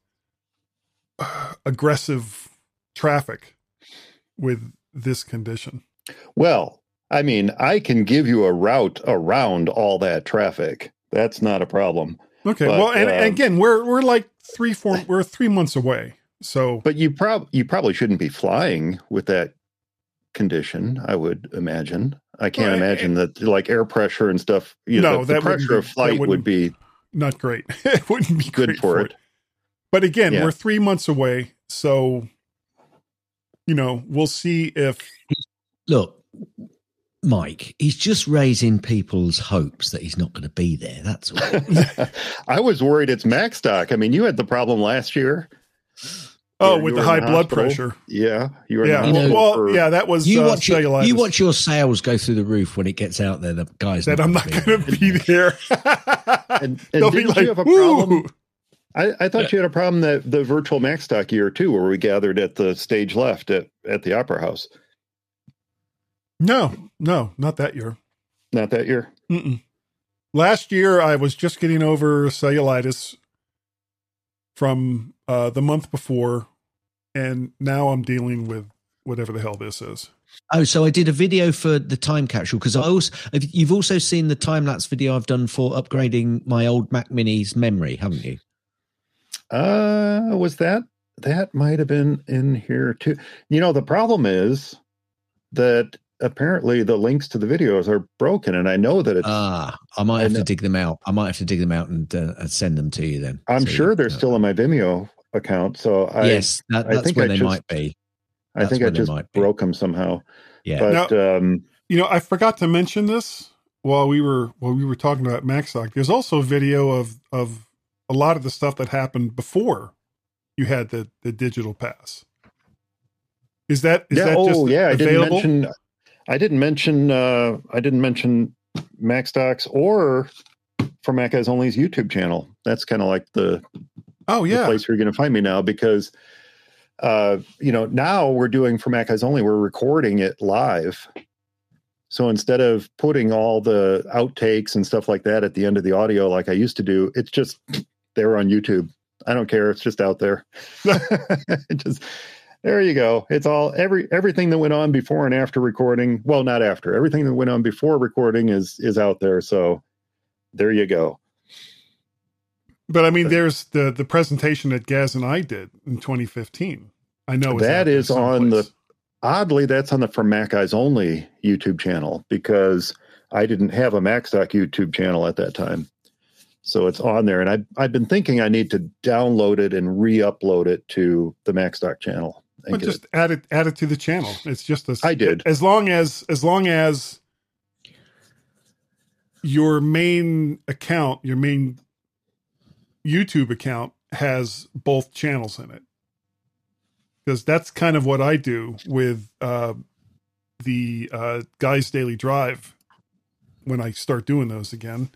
uh, aggressive traffic with this condition. Well, I mean, I can give you a route around all that traffic. That's not a problem. Okay. But, well, and, uh, and again, we're we're like three, four, we're three months away. So, but you probably you probably shouldn't be flying with that condition, I would imagine. I can't well, imagine it, that, like, air pressure and stuff. You no, know, the, that the pressure of flight would be not great. It wouldn't be good for, for it. it. But again, yeah. we're three months away, so you know we'll see if. Look, Mike, he's just raising people's hopes that he's not going to be there. That's all. I was worried it's MacStock. I mean, you had the problem last year. Oh, yeah, with the high blood pressure. Yeah. You were yeah. You know, well, for, yeah, that was you watch, uh, cellulitis. You watch your sales go through the roof when it gets out there. The guys that I'm not going to be there. and and didn't be like, you have a problem? I, I thought yeah. you had a problem that the virtual MacStock year, too, where we gathered at the stage left at, at the Opera House. No, no, not that year. Not that year? Mm-mm. Last year, I was just getting over cellulitis from uh, the month before, and now I'm dealing with whatever the hell this is. Oh, so I did a video for the time capsule, because I also you've also seen the time lapse video I've done for upgrading my old Mac Mini's memory, haven't you? Uh, was that that might have been in here too? You know, the problem is that apparently the links to the videos are broken, and I know that it's... Ah, I might have I to dig them out. I might have to dig them out and, uh, and send them to you then. I'm so sure they're uh, still in my Vimeo account, so I... Yes, that, that's I think where I they just, might be. That's I think I just broke them somehow. Yeah. But, now, um, you know, I forgot to mention this while we were while we were talking about MacStock. There's also video of of a lot of the stuff that happened before you had the, the digital pass. Is that is yeah, that just oh, yeah, available? I didn't mention I didn't mention uh, I didn't mention MacStock's or for Mac Guys Only's YouTube channel. That's kind of like the oh yeah the place where you're going to find me now, because uh, you know now we're doing for Mac Guys Only. We're recording it live, so instead of putting all the outtakes and stuff like that at the end of the audio like I used to do, it's just they're on YouTube. I don't care. It's just out there. It just. There you go. It's all every everything that went on before and after recording. Well, not after. Everything that went on before recording is is out there. So there you go. But I mean, but, there's the the presentation that Gaz and I did in twenty fifteen. I know that is on the oddly that's on the For Mac Guys Only YouTube channel, because I didn't have a MacStock YouTube channel at that time. So it's on there, and I I've, I've been thinking I need to download it and re-upload it to the MacStock channel. But just it. add it, add it to the channel. It's just a, I did as long as as long as your main account, your main YouTube account, has both channels in it, because that's kind of what I do with uh, the uh, Guys Daily Drive when I start doing those again.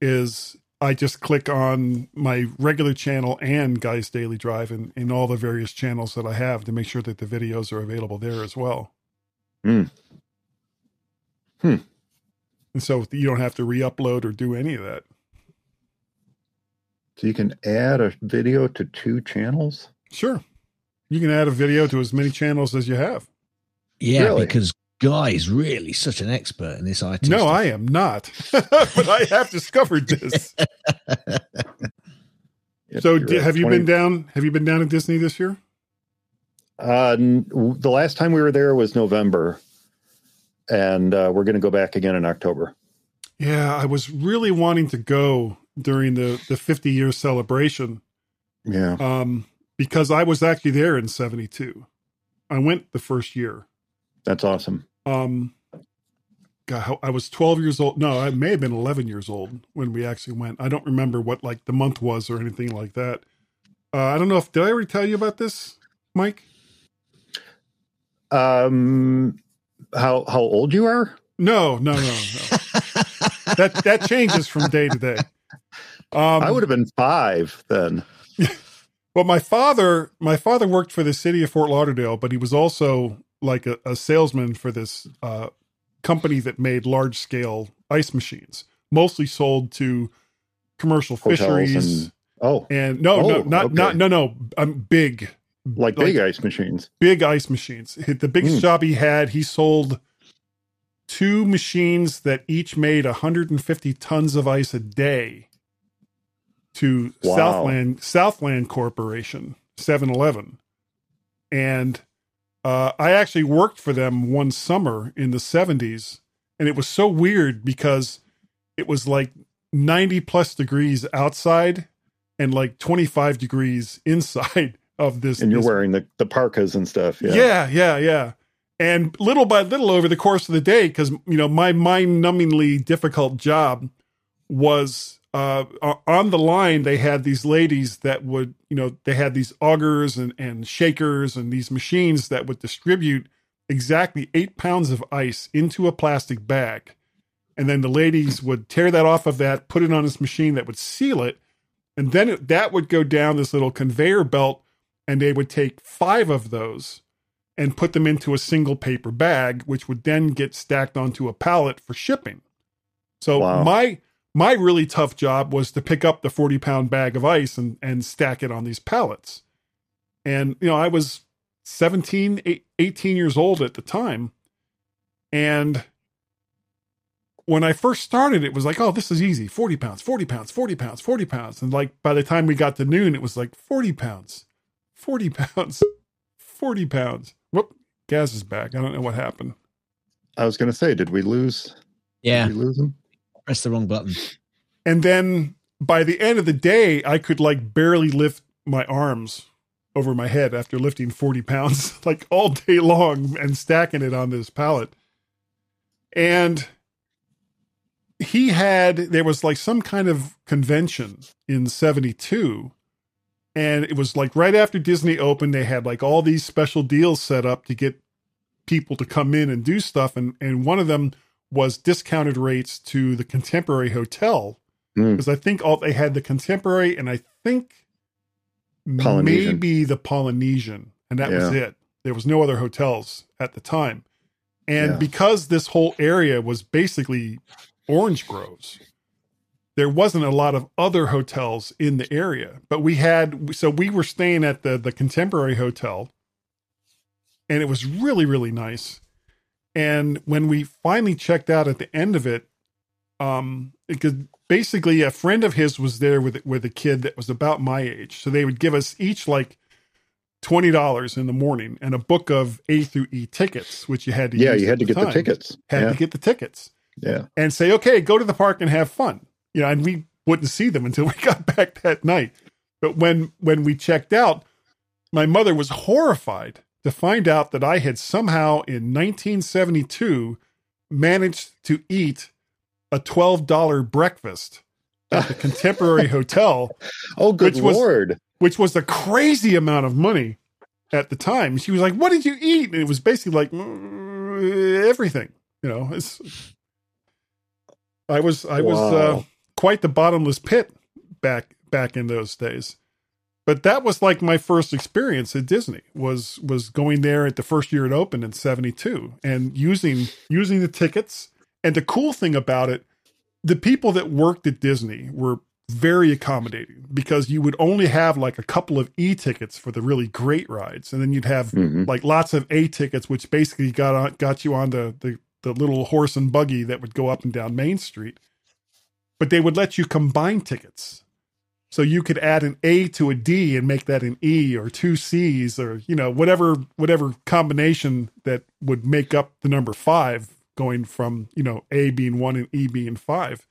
Is I just click on my regular channel and Guys Daily Drive and, and all the various channels that I have to make sure that the videos are available there as well. Hmm. Hmm. And so you don't have to re-upload or do any of that. So you can add a video to two channels? Sure. You can add a video to as many channels as you have. Yeah, really? Because Guy is really such an expert in this I T. No, stuff. I am not, but I have discovered this. Yep, so, did, have twenty... you been down? Have you been down at Disney this year? Uh, the last time we were there was November, and uh, we're going to go back again in October. Yeah, I was really wanting to go during the the fifty year celebration. Yeah, um, because I was actually there in seventy-two. I went the first year. That's awesome. Um, God, I was twelve years old. No, I may have been eleven years old when we actually went. I don't remember what like the month was or anything like that. Uh, I don't know if, did I already tell you about this, Mike? Um, how, how old you are? No, no, no, no. that, that changes from day to day. Um, I would have been five then. Well, my father, my father worked for the city of Fort Lauderdale, but he was also like a, a salesman for this uh, company that made large scale ice machines, mostly sold to commercial hotels fisheries. And, oh, and no, oh, no, not, okay. not, no, no. I'm big, like, like big ice machines, big ice machines. The big mm. shop he had, he sold two machines that each made one hundred fifty tons of ice a day to wow. Southland, Southland Corporation, seven eleven. And, Uh, I actually worked for them one summer in the seventies, and it was so weird because it was like ninety plus degrees outside and like twenty-five degrees inside of this. And you're this, wearing the, the parkas and stuff. Yeah. yeah, yeah, yeah. And little by little over the course of the day, because, you know, my mind-numbingly difficult job was uh, on the line. They had these ladies that would, you know, they had these augers and, and shakers and these machines that would distribute exactly eight pounds of ice into a plastic bag. And then the ladies would tear that off of that, put it on this machine that would seal it. And then it, that would go down this little conveyor belt, and they would take five of those and put them into a single paper bag, which would then get stacked onto a pallet for shipping. So wow. my, My really tough job was to pick up the forty pound bag of ice and, and stack it on these pallets. And, you know, I was seventeen, eighteen years old at the time. And when I first started, it was like, oh, this is easy. forty pounds, forty pounds, forty pounds, forty pounds. And like, by the time we got to noon, it was like forty pounds, forty pounds, forty pounds. Whoop, Gaz is back. I don't know what happened. I was going to say, did we lose? Yeah. Did we lose him? Press the wrong button. And then by the end of the day, I could like barely lift my arms over my head after lifting forty pounds like all day long and stacking it on this pallet. And he had, there was like some kind of convention in seventy-two, and it was like right after Disney opened, they had like all these special deals set up to get people to come in and do stuff. And, and one of them was discounted rates to the Contemporary Hotel. Mm. Cause I think all they had the Contemporary and I think maybe the Polynesian, and that yeah. was it. There was no other hotels at the time. And yeah. because this whole area was basically orange groves, there wasn't a lot of other hotels in the area, but we had, so we were staying at the, the Contemporary Hotel, and it was really, really nice. And when we finally checked out at the end of it, um, it could, basically a friend of his was there with, with a kid that was about my age. So they would give us each like twenty dollars in the morning and a book of A through E tickets, which you had to yeah, use. Yeah, you had to get the tickets. Had to get the tickets. Yeah. And say, okay, go to the park and have fun. You know, and we wouldn't see them until we got back that night. But when, when we checked out, my mother was horrified to find out that I had somehow in nineteen seventy-two managed to eat a twelve dollar breakfast at the Contemporary Hotel. Oh, good which Lord. Was, which was a crazy amount of money at the time. She was like, what did you eat? And it was basically like mm, everything, you know, it's, I was, I wow. was uh, quite the bottomless pit back, back in those days. But that was like my first experience at Disney was, was going there at the first year it opened in seventy-two and using, using the tickets. And the cool thing about it, the people that worked at Disney were very accommodating because you would only have like a couple of E-tickets for the really great rides. And then you'd have mm-hmm. like lots of A-tickets, which basically got on, got you on the, the, the little horse and buggy that would go up and down Main Street. But they would let you combine tickets. So you could add an A to a D and make that an E or two C's or, you know, whatever whatever combination that would make up the number five. Going from, you know, A being one and E being five.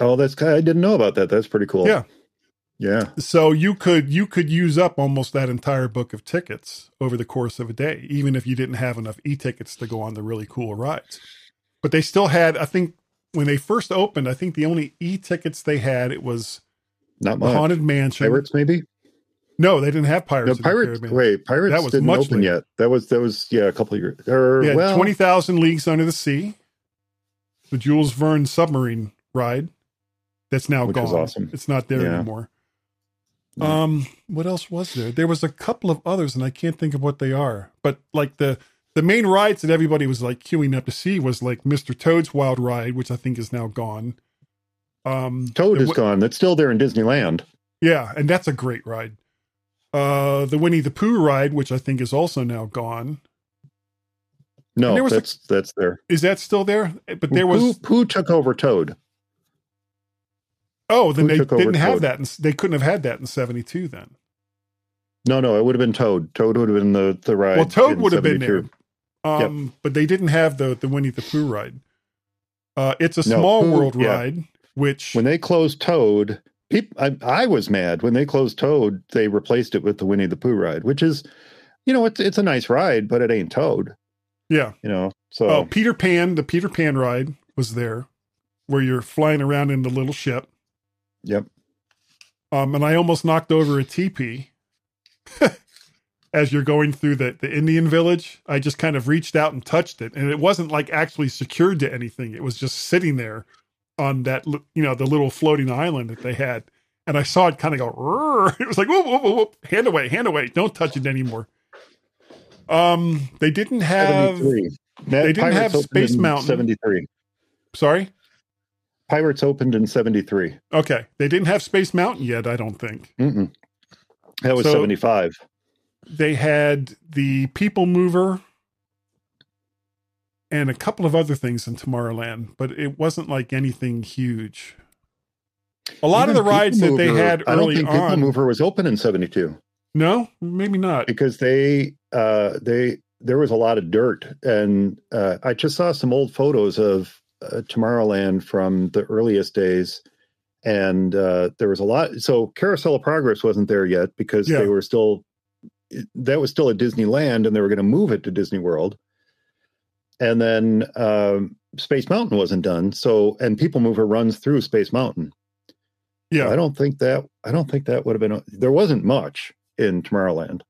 Oh, that's kind of, I didn't know about that. That's pretty cool. Yeah. Yeah. So you could, you could use up almost that entire book of tickets over the course of a day, even if you didn't have enough E-tickets to go on the really cool rides. But they still had, I think when they first opened, I think the only E-tickets they had, it was not much. Haunted Mansion. Pirates maybe? No, they didn't have Pirates. No, Pirates. Wait, Pirates that was didn't much open later. Yet. That was that was yeah, a couple of years. Or, yeah, well, twenty thousand Leagues Under the Sea, the Jules Verne submarine ride. That's now gone. Is awesome. It's not there yeah. anymore. Yeah. Um, what else was there? There was a couple of others, and I can't think of what they are. But like the the main rides that everybody was like queuing up to see was like Mister Toad's Wild Ride, which I think is now gone. Um, Toad is w- gone. That's still there in Disneyland. Yeah, and that's a great ride. Uh, the Winnie the Pooh ride, which I think is also now gone. No, there was that's a, that's there. Is that still there? But there Pooh, was Pooh took over Toad. Oh, then Pooh they didn't have Toad. That. In, they couldn't have had that in seventy-two. Then. No, no, it would have been Toad. Toad would have been the, the ride. Well, Toad would have been there, um, yep. but they didn't have the the Winnie the Pooh ride. Uh, it's a small no, Pooh, world yeah. ride, which when they closed Toad. People, I, I was mad when they closed Toad. They replaced it with the Winnie the Pooh ride, which is, you know, it's it's a nice ride, but it ain't Toad. Yeah, you know. So oh, Peter Pan, the Peter Pan ride was there, where you're flying around in the little ship. Yep. Um, and I almost knocked over a teepee as you're going through the the Indian village. I just kind of reached out and touched it, and it wasn't like actually secured to anything. It was just sitting there. On that, you know, the little floating island that they had. And I saw it kind of go, rrr. It was like, whoop, whoop, whoop, hand away, hand away. Don't touch it anymore. Um, They didn't have, they didn't have Space Mountain. seventy-three. Sorry? Pirates opened in seventy-three. Okay. They didn't have Space Mountain yet, I don't think. Mm-mm. That was so seventy-five. They had the People Mover and a couple of other things in Tomorrowland, but it wasn't like anything huge. A lot Even of the rides People that they Mover, had early on. I don't think on, People Mover was open in seventy-two. No, maybe not. Because they, uh, they, there was a lot of dirt. And uh, I just saw some old photos of uh, Tomorrowland from the earliest days. And uh, there was a lot. So Carousel of Progress wasn't there yet because yeah. they were still, that was still at Disneyland, and they were going to move it to Disney World. And then um, Space Mountain wasn't done. So, and People Mover runs through Space Mountain. Yeah. So I don't think that, I don't think that would have been, there wasn't much in Tomorrowland.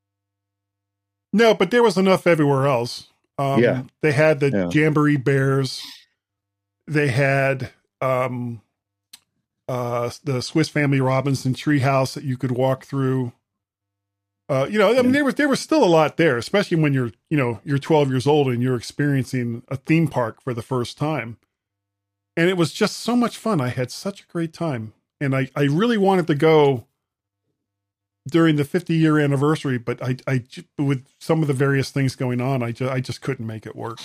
No, but there was enough everywhere else. Um, yeah. They had the yeah. Jamboree Bears. They had um, uh, the Swiss Family Robinson treehouse that you could walk through. Uh, you know, I mean, yeah. there was there was still a lot there, especially when you're, you know, you're twelve years old and you're experiencing a theme park for the first time. And it was just so much fun. I had such a great time. And I, I really wanted to go during the fifty year anniversary, but I, I, with some of the various things going on, I just, I just couldn't make it work.